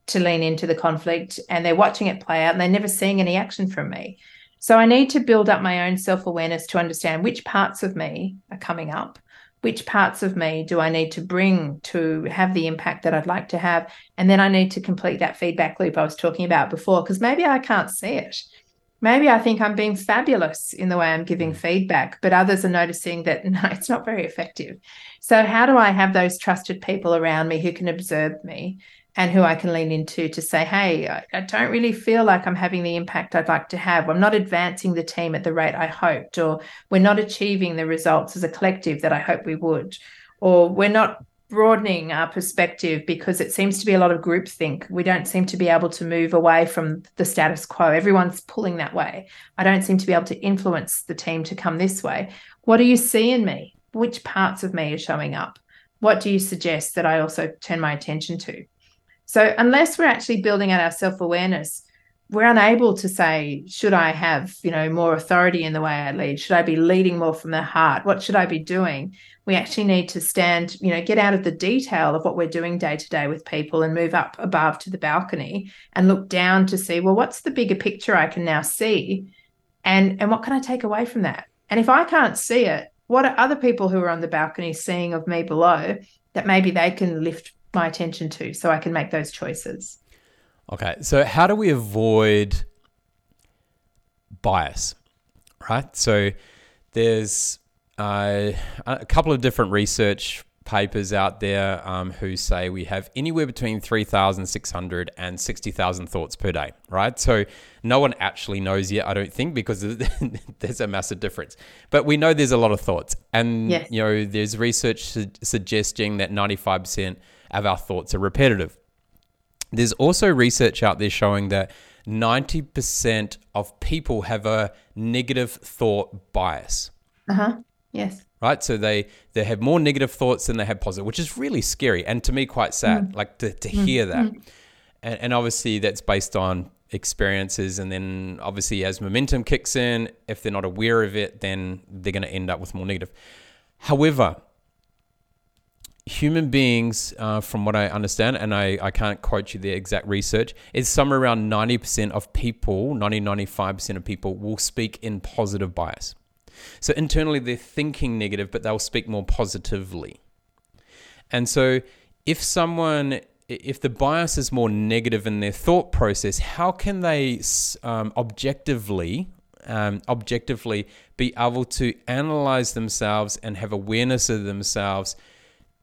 to lean into the conflict, and they're watching it play out and they're never seeing any action from me. So I need to build up my own self-awareness to understand which parts of me are coming up, which parts of me do I need to bring to have the impact that I'd like to have. And then I need to complete that feedback loop I was talking about before, because maybe I can't see it. Maybe I think I'm being fabulous in the way I'm giving feedback, but others are noticing that, no, it's not very effective. So how do I have those trusted people around me who can observe me and who I can lean into to say, hey, I don't really feel like I'm having the impact I'd like to have. I'm not advancing the team at the rate I hoped, or we're not achieving the results as a collective that I hope we would, or we're not broadening our perspective because it seems to be a lot of groupthink. We don't seem to be able to move away from the status quo. Everyone's pulling that way. I don't seem to be able to influence the team to come this way. What do you see in me? Which parts of me are showing up? What do you suggest that I also turn my attention to? So unless we're actually building out our self-awareness, we're unable to say, should I have, more authority in the way I lead? Should I be leading more from the heart? What should I be doing? We actually need to stand, get out of the detail of what we're doing day to day with people and move up above to the balcony and look down to see, well, what's the bigger picture I can now see? And what can I take away from that? And if I can't see it, what are other people who are on the balcony seeing of me below that maybe they can lift my attention to so I can make those choices? Okay. So how do we avoid bias, right? So there's a couple of different research papers out there who say we have anywhere between 3,600 and 60,000 thoughts per day, right? So no one actually knows yet, I don't think, because there's a massive difference. But we know there's a lot of thoughts. And, yes, there's research suggesting that 95% of our thoughts are repetitive. There's also research out there showing that 90% of people have a negative thought bias. Uh-huh. Yes. Right? So they have more negative thoughts than they have positive, which is really scary and to me quite sad, to hear that. And obviously that's based on experiences, and then obviously as momentum kicks in, if they're not aware of it, then they're going to end up with more negative. However, human beings, from what I understand, and I can't quote you the exact research, is somewhere around 90% of people, 90-95% of people will speak in positive bias. So internally they're thinking negative, but they'll speak more positively. And so if the bias is more negative in their thought process, how can they objectively be able to analyze themselves and have awareness of themselves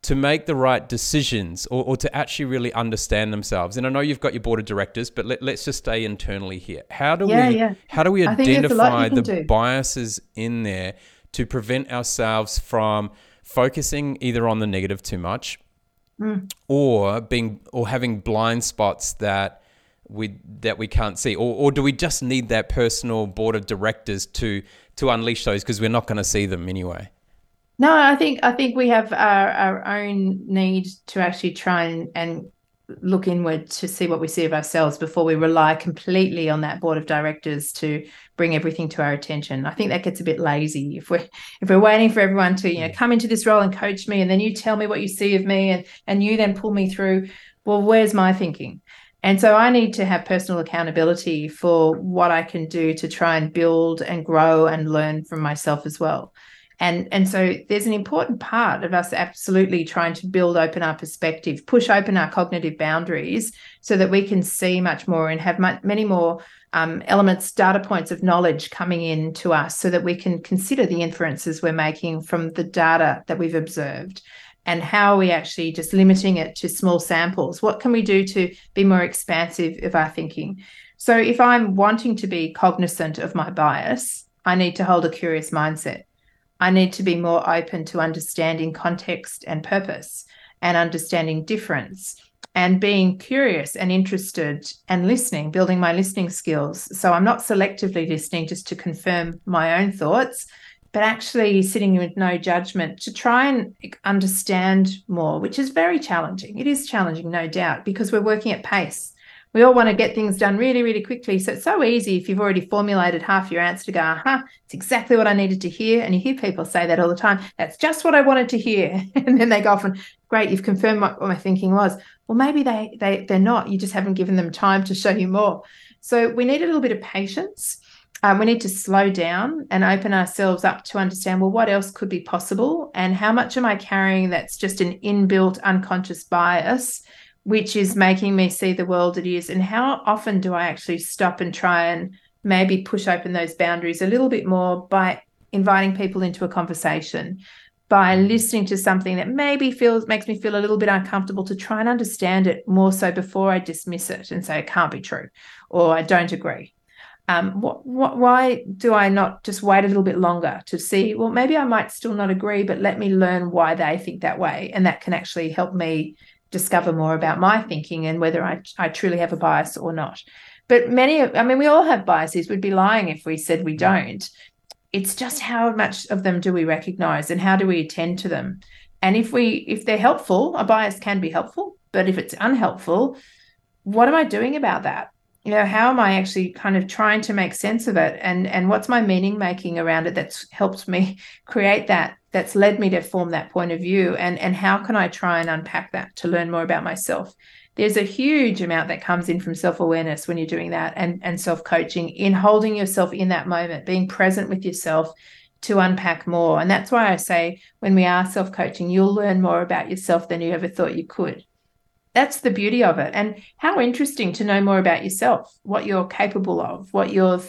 to make the right decisions or to actually really understand themselves? And I know you've got your board of directors, but let's just stay internally here. How do we identify the biases in there to prevent ourselves from focusing either on the negative too much or having blind spots that we can't see? Or do we just need that personal board of directors to unleash those because we're not going to see them anyway? No, I think we have our own need to actually try and look inward to see what we see of ourselves before we rely completely on that board of directors to bring everything to our attention. I think that gets a bit lazy if we're waiting for everyone to come into this role and coach me, and then you tell me what you see of me, and you then pull me through. Well, where's my thinking? And so I need to have personal accountability for what I can do to try and build and grow and learn from myself as well. And so there's an important part of us absolutely trying to build open our perspective, push open our cognitive boundaries so that we can see much more and have many more elements, data points of knowledge coming in to us so that we can consider the inferences we're making from the data that we've observed. And how are we actually just limiting it to small samples? What can we do to be more expansive of our thinking? So if I'm wanting to be cognizant of my bias, I need to hold a curious mindset. I need to be more open to understanding context and purpose and understanding difference and being curious and interested and listening, building my listening skills. So I'm not selectively listening just to confirm my own thoughts, but actually sitting with no judgment to try and understand more, which is very challenging. It is challenging, no doubt, because we're working at pace. We all want to get things done really, really quickly. So it's so easy if you've already formulated half your answer to go, it's exactly what I needed to hear. And you hear people say that all the time. That's just what I wanted to hear. And then they go off and, great, you've confirmed what my thinking was. Well, maybe they're not. You just haven't given them time to show you more. So we need a little bit of patience. We need to slow down and open ourselves up to understand, well, what else could be possible? And how much am I carrying that's just an inbuilt unconscious bias, which is making me see the world it is, and how often do I actually stop and try and maybe push open those boundaries a little bit more by inviting people into a conversation, by listening to something that maybe makes me feel a little bit uncomfortable, to try and understand it more so before I dismiss it and say it can't be true or I don't agree. Why do I not just wait a little bit longer to see, well, maybe I might still not agree, but let me learn why they think that way. And that can actually help me discover more about my thinking and whether I truly have a bias or not. But we all have biases. We'd be lying if we said we don't. It's just how much of them do we recognise and how do we attend to them? And if they're helpful, a bias can be helpful, but if it's unhelpful, what am I doing about that? You know, how am I actually kind of trying to make sense of it? And what's my meaning making around it that's helped me create that, that's led me to form that point of view? And how can I try and unpack that to learn more about myself? There's a huge amount that comes in from self-awareness when you're doing that and self-coaching, in holding yourself in that moment, being present with yourself to unpack more. And that's why I say when we are self-coaching, you'll learn more about yourself than you ever thought you could. That's the beauty of it. And how interesting to know more about yourself, what you're capable of, what you're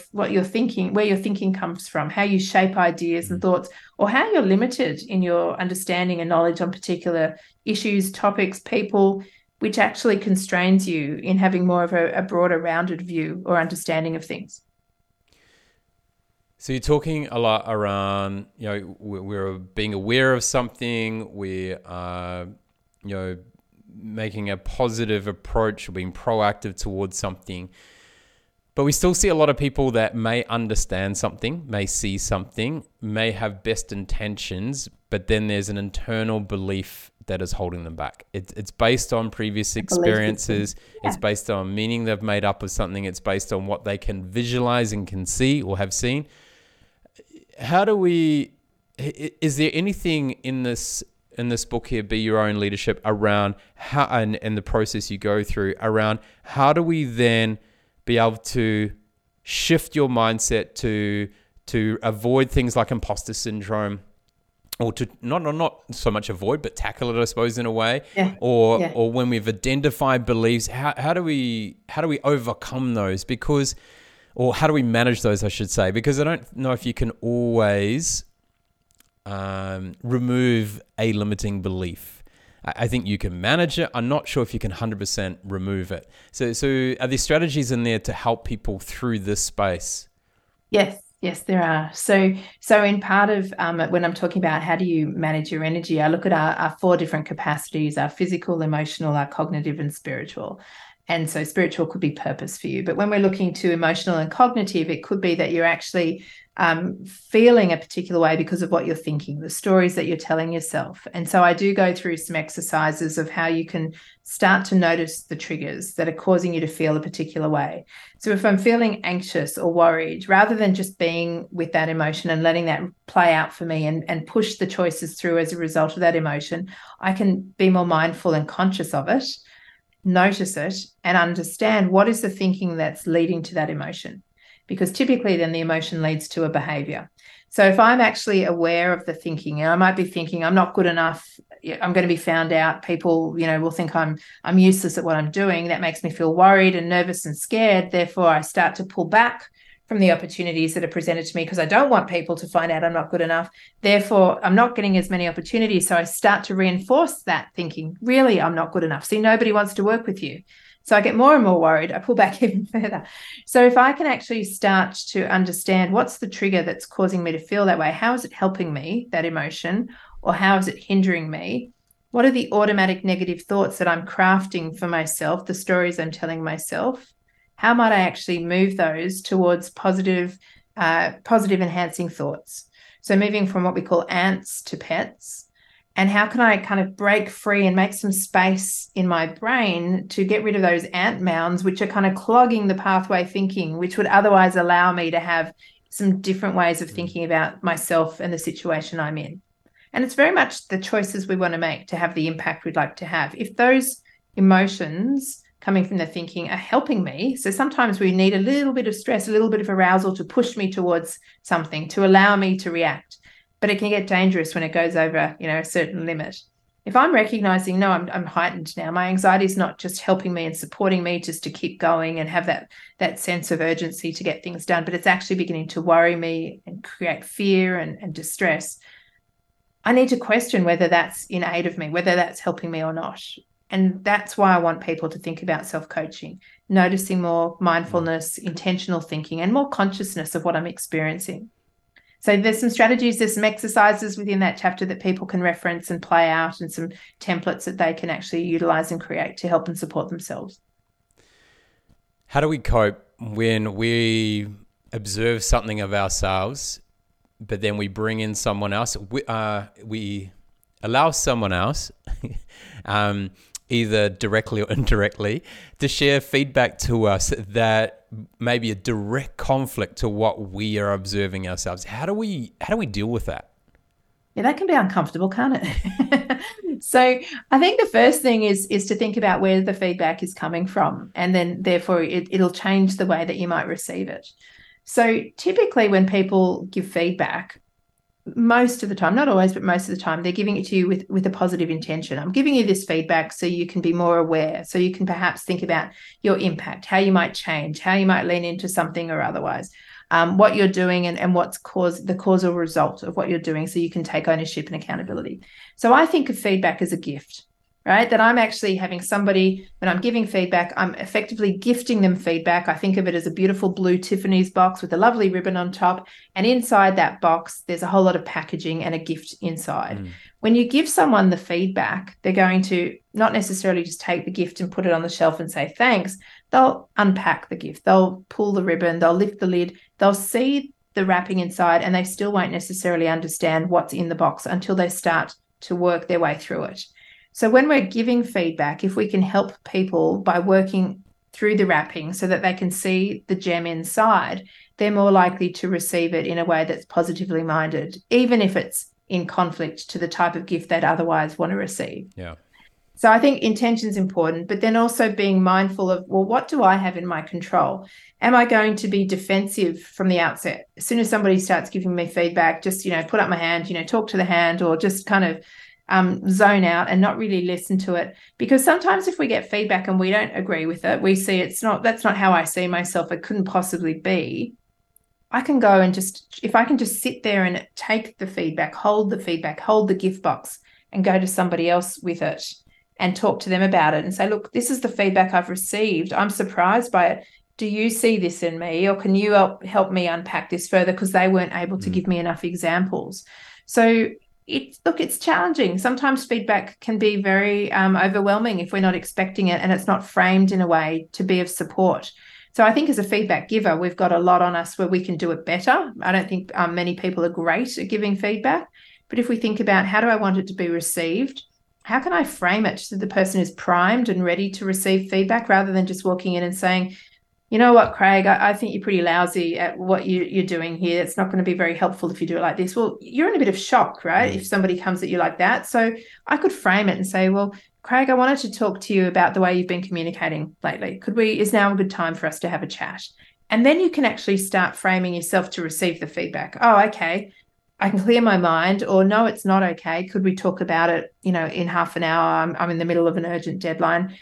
thinking, where your thinking comes from, how you shape ideas and thoughts, or how you're limited in your understanding and knowledge on particular issues, topics, people, which actually constrains you in having more of a broader rounded view or understanding of things. So you're talking a lot around, you know, we're being aware of something, we are, you know, making a positive approach or being proactive towards something. But we still see a lot of people that may understand something, may see something, may have best intentions, but then there's an internal belief that is holding them back. It's based on previous experiences. Yeah. It's based on meaning they've made up of something. It's based on what they can visualize and can see or have seen. Is there anything in this book here, Be Your Own Leadership, around how and the process you go through around how do we then be able to shift your mindset to avoid things like imposter syndrome, or to not so much avoid but tackle it, I suppose, in a way? Yeah. Or when we've identified beliefs, how do we overcome those? Because, or how do we manage those, I should say, because I don't know if you can always remove a limiting belief. I think you can manage it. I'm not sure if you can 100% remove it. So are there strategies in there to help people through this space? Yes, there are. So in part of when I'm talking about how do you manage your energy, I look at our four different capacities: our physical, emotional, our cognitive, and spiritual. And so spiritual could be purpose for you. But when we're looking to emotional and cognitive, it could be that you're actually feeling a particular way because of what you're thinking, the stories that you're telling yourself. And so I do go through some exercises of how you can start to notice the triggers that are causing you to feel a particular way. So if I'm feeling anxious or worried, rather than just being with that emotion and letting that play out for me and push the choices through as a result of that emotion, I can be more mindful and conscious of it, notice it, and understand what is the thinking that's leading to that emotion. Because typically then the emotion leads to a behavior. So if I'm actually aware of the thinking, and I might be thinking I'm not good enough, I'm going to be found out, people, you know, will think I'm useless at what I'm doing. That makes me feel worried and nervous and scared. Therefore, I start to pull back from the opportunities that are presented to me because I don't want people to find out I'm not good enough. Therefore, I'm not getting as many opportunities. So I start to reinforce that thinking, really, I'm not good enough. See, nobody wants to work with you. So I get more and more worried. I pull back even further. So if I can actually start to understand what's the trigger that's causing me to feel that way, how is it helping me, that emotion, or how is it hindering me? What are the automatic negative thoughts that I'm crafting for myself, the stories I'm telling myself? How might I actually move those towards positive enhancing thoughts? So moving from what we call ants to pets. And how can I kind of break free and make some space in my brain to get rid of those ant mounds, which are kind of clogging the pathway thinking, which would otherwise allow me to have some different ways of thinking about myself and the situation I'm in. And it's very much the choices we want to make to have the impact we'd like to have. If those emotions coming from the thinking are helping me, so sometimes we need a little bit of stress, a little bit of arousal to push me towards something, to allow me to react. But it can get dangerous when it goes over, you know, a certain limit. If I'm recognizing, no, I'm heightened now, my anxiety is not just helping me and supporting me just to keep going and have that sense of urgency to get things done, but it's actually beginning to worry me and create fear and distress. I need to question whether that's in aid of me, whether that's helping me or not. And that's why I want people to think about self-coaching, noticing more mindfulness, intentional thinking, and more consciousness of what I'm experiencing. So there's some strategies, there's some exercises within that chapter that people can reference and play out, and some templates that they can actually utilise and create to help and support themselves. How do we cope when we observe something of ourselves, but then we bring in someone else? We allow someone else, either directly or indirectly, to share feedback to us that may be a direct conflict to what we are observing ourselves. How do we deal with that? Yeah, that can be uncomfortable, can't it? So I think the first thing is to think about where the feedback is coming from, and then therefore it'll change the way that you might receive it. So typically when people give feedback, most of the time, not always, but most of the time, they're giving it to you with a positive intention. I'm giving you this feedback so you can be more aware, so you can perhaps think about your impact, how you might change, how you might lean into something or otherwise, what you're doing and what's the causal result of what you're doing, so you can take ownership and accountability. So I think of feedback as a gift, right? That I'm actually having somebody, when I'm giving feedback, I'm effectively gifting them feedback. I think of it as a beautiful blue Tiffany's box with a lovely ribbon on top. And inside that box, there's a whole lot of packaging and a gift inside. Mm. When you give someone the feedback, they're going to not necessarily just take the gift and put it on the shelf and say, thanks. They'll unpack the gift. They'll pull the ribbon. They'll lift the lid. They'll see the wrapping inside, and they still won't necessarily understand what's in the box until they start to work their way through it. So when we're giving feedback, if we can help people by working through the wrapping so that they can see the gem inside, they're more likely to receive it in a way that's positively minded, even if it's in conflict to the type of gift they'd otherwise want to receive. Yeah. So I think intention's important, but then also being mindful of, well, what do I have in my control? Am I going to be defensive from the outset? As soon as somebody starts giving me feedback, just, put up my hand, talk to the hand, or just kind of zone out and not really listen to it. Because sometimes if we get feedback and we don't agree with it, we see that's not how I see myself, it couldn't possibly be. I can go and if I can just sit there and take the feedback, hold the gift box, and go to somebody else with it and talk to them about it and say, look, this is the feedback I've received. I'm surprised by it. Do you see this in me, or can you help me unpack this further? Because they weren't able to give me enough examples. So it's challenging. Sometimes feedback can be very overwhelming if we're not expecting it, and it's not framed in a way to be of support. So I think as a feedback giver, we've got a lot on us where we can do it better. I don't think many people are great at giving feedback, but if we think about how do I want it to be received, how can I frame it so the person is primed and ready to receive feedback, rather than just walking in and saying, you know what, Craig, I think you're pretty lousy at what you're doing here. It's not going to be very helpful if you do it like this. Well, you're in a bit of shock, right, if somebody comes at you like that. So I could frame it and say, well, Craig, I wanted to talk to you about the way you've been communicating lately. Is now a good time for us to have a chat? And then you can actually start framing yourself to receive the feedback. Oh, okay, I can clear my mind. Or no, it's not okay. Could we talk about it, in half an hour? I'm in the middle of an urgent deadline.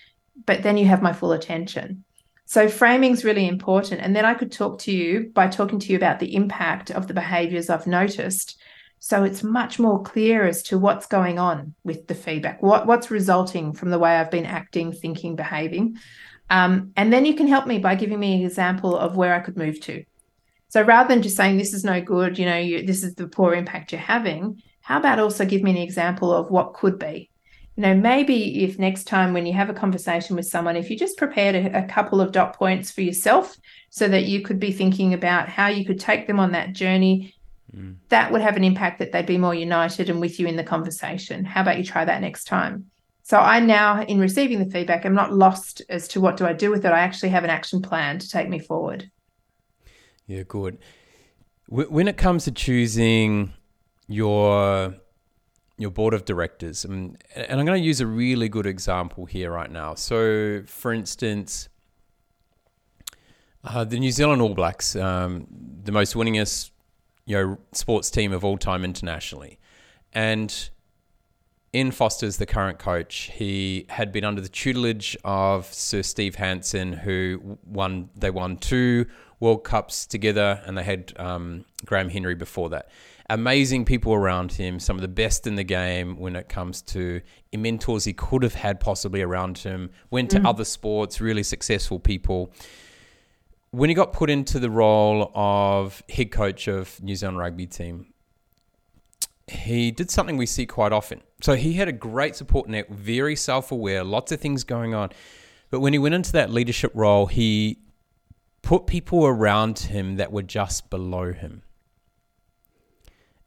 But then you have my full attention. So framing is really important. And then I could talk to you by talking to you about the impact of the behaviours I've noticed. So it's much more clear as to what's going on with the feedback, what's resulting from the way I've been acting, thinking, behaving. And then you can help me by giving me an example of where I could move to. So rather than just saying this is no good, this is the poor impact you're having, how about also give me an example of what could be? Maybe if next time when you have a conversation with someone, if you just prepared a couple of dot points for yourself so that you could be thinking about how you could take them on that journey, that would have an impact that they'd be more united and with you in the conversation. How about you try that next time? So I now, in receiving the feedback, I'm not lost as to what do I do with it. I actually have an action plan to take me forward. Yeah, good. When it comes to choosing your board of directors, and I'm going to use a really good example here right now. So for instance, the New Zealand All Blacks, the most winningest, sports team of all time internationally. And Ian Foster's the current coach. He had been under the tutelage of Sir Steve Hansen, who they won 2 World Cups together, and they had Graham Henry before that. amazing people around him, some of the best in the game when it comes to mentors he could have had possibly around him, went to other sports, really successful people. When he got put into the role of head coach of New Zealand rugby team, he did something we see quite often. So he had a great support net, very self-aware, lots of things going on. But when he went into that leadership role, he put people around him that were just below him.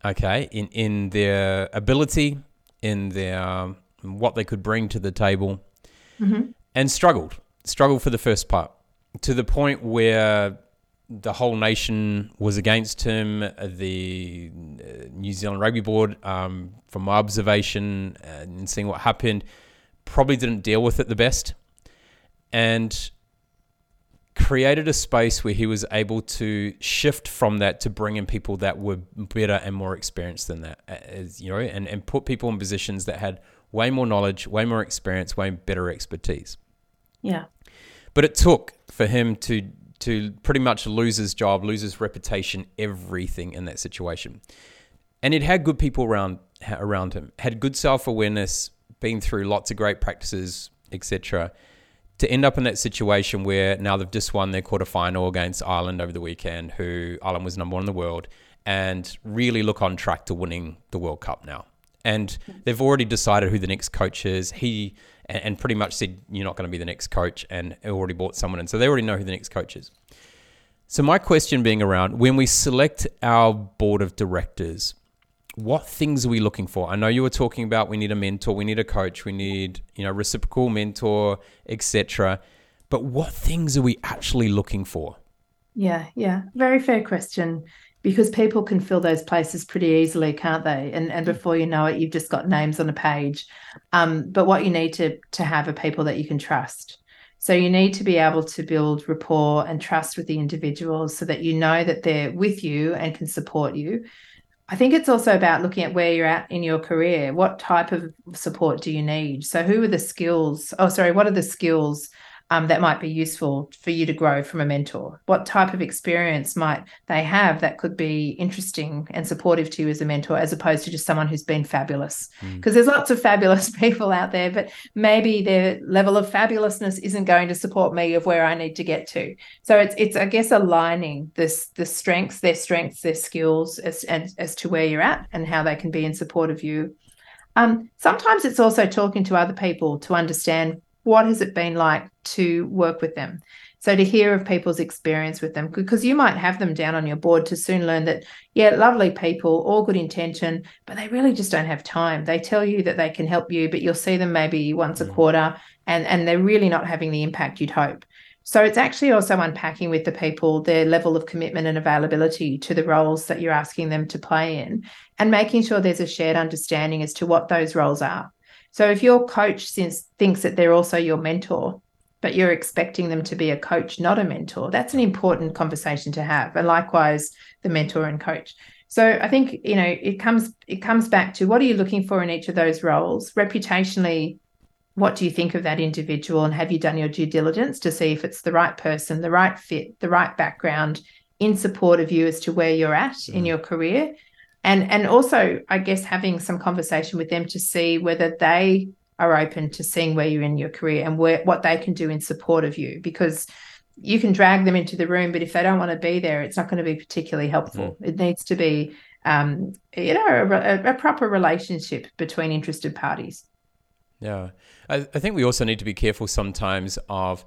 Okay, in their ability, in their what they could bring to the table, and struggled for the first part, to the point where the whole nation was against him. The New Zealand Rugby Board, from my observation and seeing what happened, probably didn't deal with it the best, and created a space where he was able to shift from that to bring in people that were better and more experienced than that, and put people in positions that had way more knowledge, way more experience, way better expertise. Yeah. But it took for him to pretty much lose his job, lose his reputation, everything in that situation. And it had good people around him, had good self-awareness, been through lots of great practices, etc., to end up in that situation where now they've just won their quarterfinal against Ireland over the weekend, who Ireland was number 1 in the world, and really look on track to winning the World Cup now. And they've already decided who the next coach is. He and pretty much said, you're not going to be the next coach, and already brought someone in. So they already know who the next coach is. So my question being around, when we select our board of directors, what things are we looking for? I know you were talking about we need a mentor, we need a coach, we need, reciprocal mentor, etc. But what things are we actually looking for? Yeah. Very fair question, because people can fill those places pretty easily, can't they? And before you know it, you've just got names on a page. But what you need to have are people that you can trust. So you need to be able to build rapport and trust with the individuals so that you know that they're with you and can support you. I think it's also about looking at where you're at in your career. What type of support do you need? So what are the skills that might be useful for you to grow from a mentor? What type of experience might they have that could be interesting and supportive to you as a mentor, as opposed to just someone who's been fabulous? Because there's lots of fabulous people out there, but maybe their level of fabulousness isn't going to support me of where I need to get to. So it's I guess, aligning the strengths, their skills as to where you're at and how they can be in support of you. Sometimes it's also talking to other people to understand what has it been like to work with them. So to hear of people's experience with them, because you might have them down on your board to soon learn that, lovely people, all good intention, but they really just don't have time. They tell you that they can help you, but you'll see them maybe once a quarter and they're really not having the impact you'd hope. So it's actually also unpacking with the people their level of commitment and availability to the roles that you're asking them to play in, and making sure there's a shared understanding as to what those roles are. So if your coach thinks that they're also your mentor, but you're expecting them to be a coach, not a mentor, that's an important conversation to have. And likewise, the mentor and coach. So I think, it comes back to, what are you looking for in each of those roles? Reputationally, what do you think of that individual? And have you done your due diligence to see if it's the right person, the right fit, the right background in support of you as to where you're at in your career? And also, I guess, having some conversation with them to see whether they are open to seeing where you're in your career and what they can do in support of you, because you can drag them into the room, but if they don't want to be there, it's not going to be particularly helpful. It needs to be, a proper relationship between interested parties. Yeah. I think we also need to be careful sometimes of,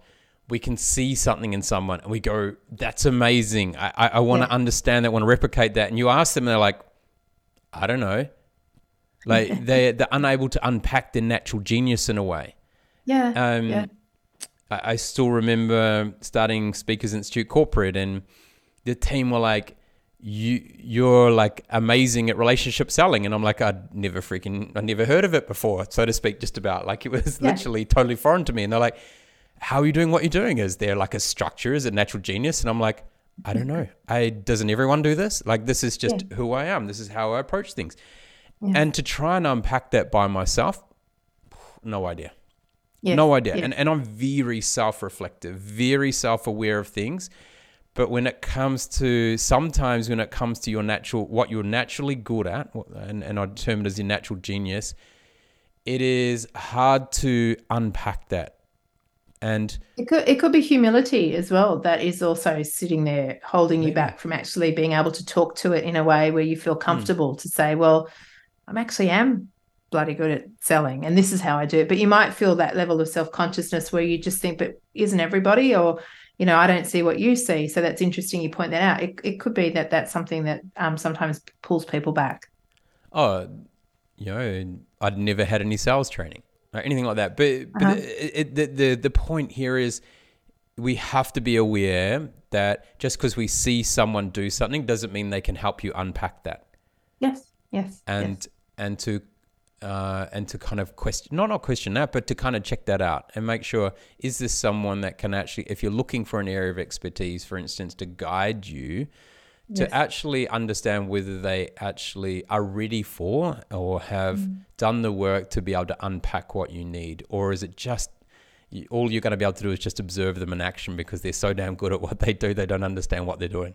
we can see something in someone and we go, that's amazing. I want to understand that, want to replicate that. And you ask them and they're like, I don't know. Like they're unable to unpack their natural genius in a way. Yeah. I still remember starting Speakers Institute Corporate, and the team were like, you're like amazing at relationship selling. And I'm like, I never heard of it before, so to speak, just about. Like it was literally totally foreign to me. And they're like, how are you doing what you're doing? Is there like a structure? Is it natural genius? And I'm like, I don't know. Doesn't everyone do this? Like, this is just who I am. This is how I approach things. Yeah. And to try and unpack that by myself, no idea. Yeah. No idea. Yeah. And I'm very self-reflective, very self-aware of things. But when it comes to, sometimes when it comes to your natural, what you're naturally good at, and I term it as your natural genius, it is hard to unpack that. And it could be humility as well. That is also sitting there holding you back from actually being able to talk to it in a way where you feel comfortable to say, well, I actually am bloody good at selling and this is how I do it. But you might feel that level of self-consciousness where you just think, but isn't everybody, or, you know, I don't see what you see. So that's interesting you point that out. It could be that that's something that sometimes pulls people back. Oh, you know, I'd never had any sales training or anything like that. But the point here is we have to be aware that just because we see someone do something doesn't mean they can help you unpack that. Yes. And to kind of question, not question that, but to kind of check that out and make sure, is this someone that can actually, if you're looking for an area of expertise, for instance, to guide you, to actually understand whether they actually are ready for or have done the work to be able to unpack what you need? Or is it just all you're going to be able to do is just observe them in action because they're so damn good at what they do, they don't understand what they're doing?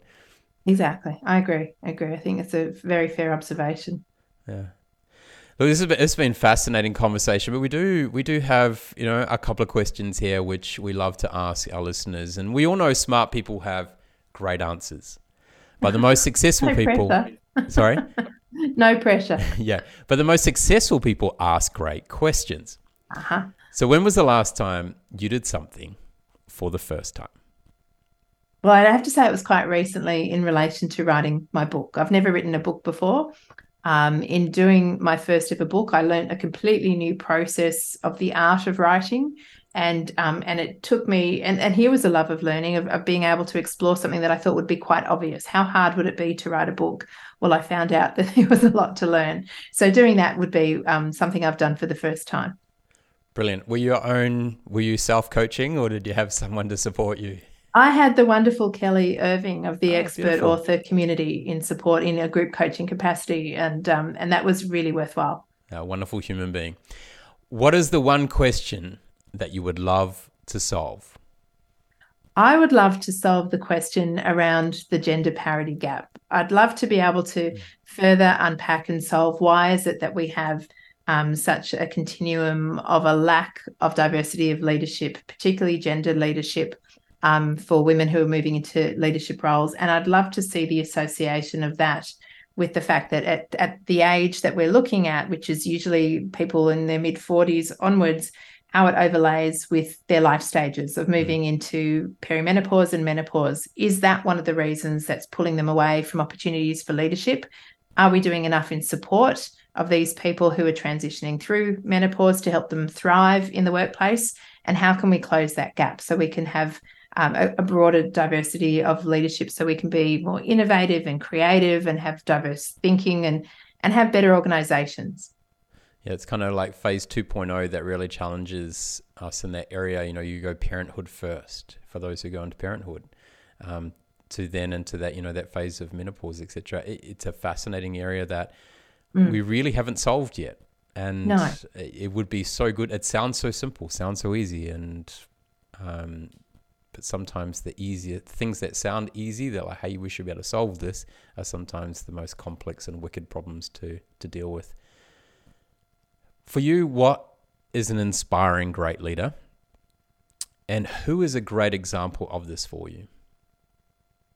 Exactly. I agree. I think it's a very fair observation. Yeah. Look, it's been fascinating conversation, but we do have, you know, a couple of questions here which we love to ask our listeners. And we all know smart people have great answers. But the most successful Sorry? No pressure. Yeah. But the most successful people ask great questions. Uh-huh. So when was the last time you did something for the first time? Well, I'd have to say it was quite recently in relation to writing my book. I've never written a book before. In doing my first ever book, I learned a completely new process of the art of writing. And it took me, and here was a love of learning, of being able to explore something that I thought would be quite obvious. How hard would it be to write a book? Well, I found out that there was a lot to learn. So doing that would be something I've done for the first time. Brilliant. Were you self-coaching, or did you have someone to support you? I had the wonderful Kelly Irving of the Expert Author Community in support in a group coaching capacity, and that was really worthwhile. A wonderful human being. What is the one question that you would love to solve? I would love to solve the question around the gender parity gap. I'd love to be able to further unpack and solve why is it that we have such a continuum of a lack of diversity of leadership, particularly gender leadership, for women who are moving into leadership roles. And I'd love to see the association of that with the fact that at the age that we're looking at, which is usually people in their mid-40s onwards, how it overlays with their life stages of moving into perimenopause and menopause. Is that one of the reasons that's pulling them away from opportunities for leadership? Are we doing enough in support of these people who are transitioning through menopause to help them thrive in the workplace? And how can we close that gap so we can have a broader diversity of leadership, so we can be more innovative and creative and have diverse thinking and have better organisations? Yeah, it's kind of like phase 2.0 that really challenges us in that area. You know, you go parenthood first for those who go into parenthood, to then into that, you know, that phase of menopause, etc. It's a fascinating area that we really haven't solved yet. And it would be so good. It sounds so simple, sounds so easy, and but sometimes the easier things that sound easy, they're like, hey, we should be able to solve this, are sometimes the most complex and wicked problems to deal with. For you, what is an inspiring great leader, and who is a great example of this for you?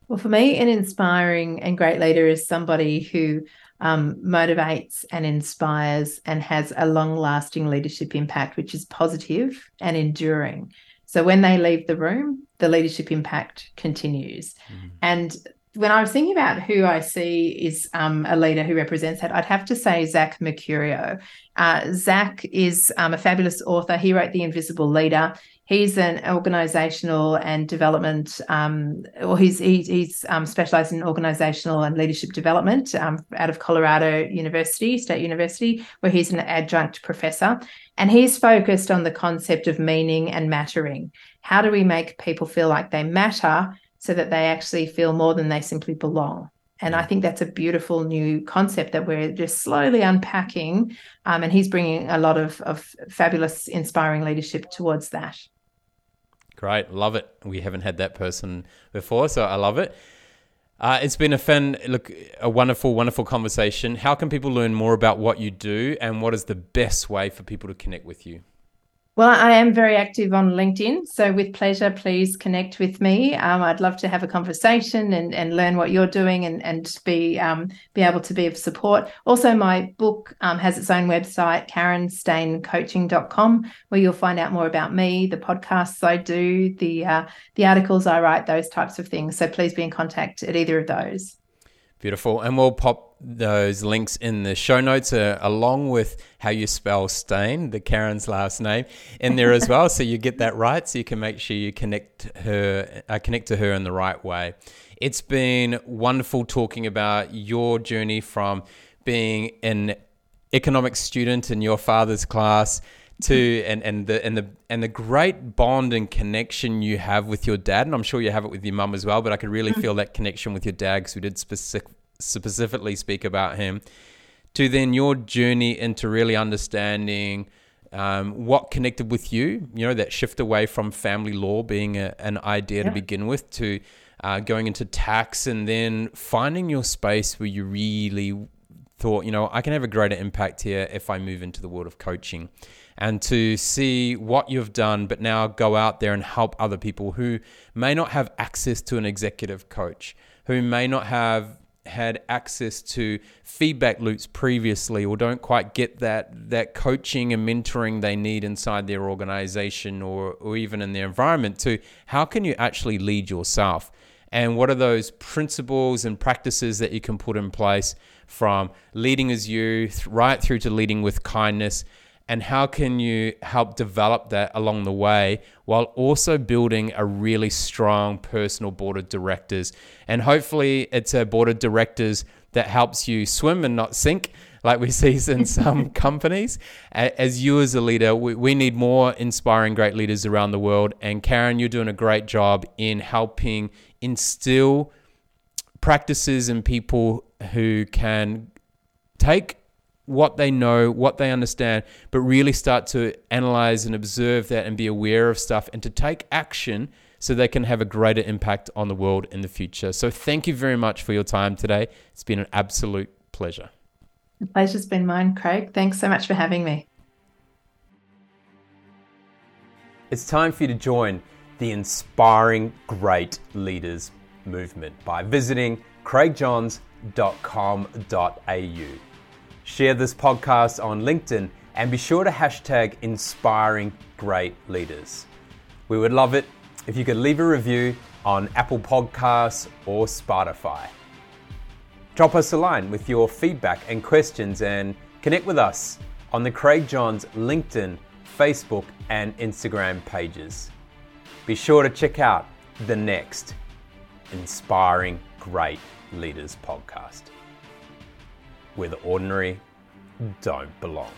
Well, for me, an inspiring and great leader is somebody who motivates and inspires and has a long-lasting leadership impact, which is positive and enduring. So when they leave the room, the leadership impact continues. And when I was thinking about who I see is a leader who represents that, I'd have to say Zach Mercurio. Zach is a fabulous author. He wrote The Invisible Leader. He's an organisational and development, or he's specialised in organisational and leadership development out of Colorado University State University, where he's an adjunct professor. And he's focused on the concept of meaning and mattering. How do we make people feel like they matter so that they actually feel more than they simply belong? And I think that's a beautiful new concept that we're just slowly unpacking, and he's bringing a lot of fabulous, inspiring leadership towards that. Great. Love it. We haven't had that person before, so I love it. It's been a wonderful, wonderful conversation. How can people learn more about what you do, and what is the best way for people to connect with you? Well, I am very active on LinkedIn, so with pleasure, please connect with me. I'd love to have a conversation and learn what you're doing and be able to be of support. Also, my book has its own website, KarenSteinCoaching.com, where you'll find out more about me, the podcasts I do, the articles I write, those types of things. So please be in contact at either of those. Beautiful. And we'll pop those links in the show notes along with how you spell Stein, the Karen's last name, in there as well. So you get that right, so you can make sure you connect to her in the right way. It's been wonderful talking about your journey from being an economics student in your father's class to and the great bond and connection you have with your dad, and I'm sure you have it with your mum as well, but I could really feel that connection with your dad, because we did specifically speak about him, to then your journey into really understanding what connected with you, that shift away from family law being an idea to begin with, to going into tax, and then finding your space where you really thought, I can have a greater impact here if I move into the world of coaching. And to see what you've done, but now go out there and help other people who may not have access to an executive coach, who may not have had access to feedback loops previously, or don't quite get that coaching and mentoring they need inside their organization or even in their environment, to how can you actually lead yourself? And what are those principles and practices that you can put in place, from leading as you right through to leading with kindness? And how can you help develop that along the way, while also building a really strong personal board of directors? And hopefully it's a board of directors that helps you swim and not sink, like we see in some companies. As you as a leader, we need more inspiring great leaders around the world. And Karen, you're doing a great job in helping instill practices in people who can take what they know, what they understand, but really start to analyze and observe that and be aware of stuff, and to take action so they can have a greater impact on the world in the future. So thank you very much for your time today. It's been an absolute pleasure. The pleasure's been mine, Craig. Thanks so much for having me. It's time for you to join the Inspiring Great Leaders movement by visiting craigjohns.com.au. Share this podcast on LinkedIn, and be sure to hashtag Inspiring Great Leaders. We would love it if you could leave a review on Apple Podcasts or Spotify. Drop us a line with your feedback and questions, and connect with us on the Craig Johns LinkedIn, Facebook and Instagram pages. Be sure to check out the next Inspiring Great Leaders podcast, where the ordinary don't belong.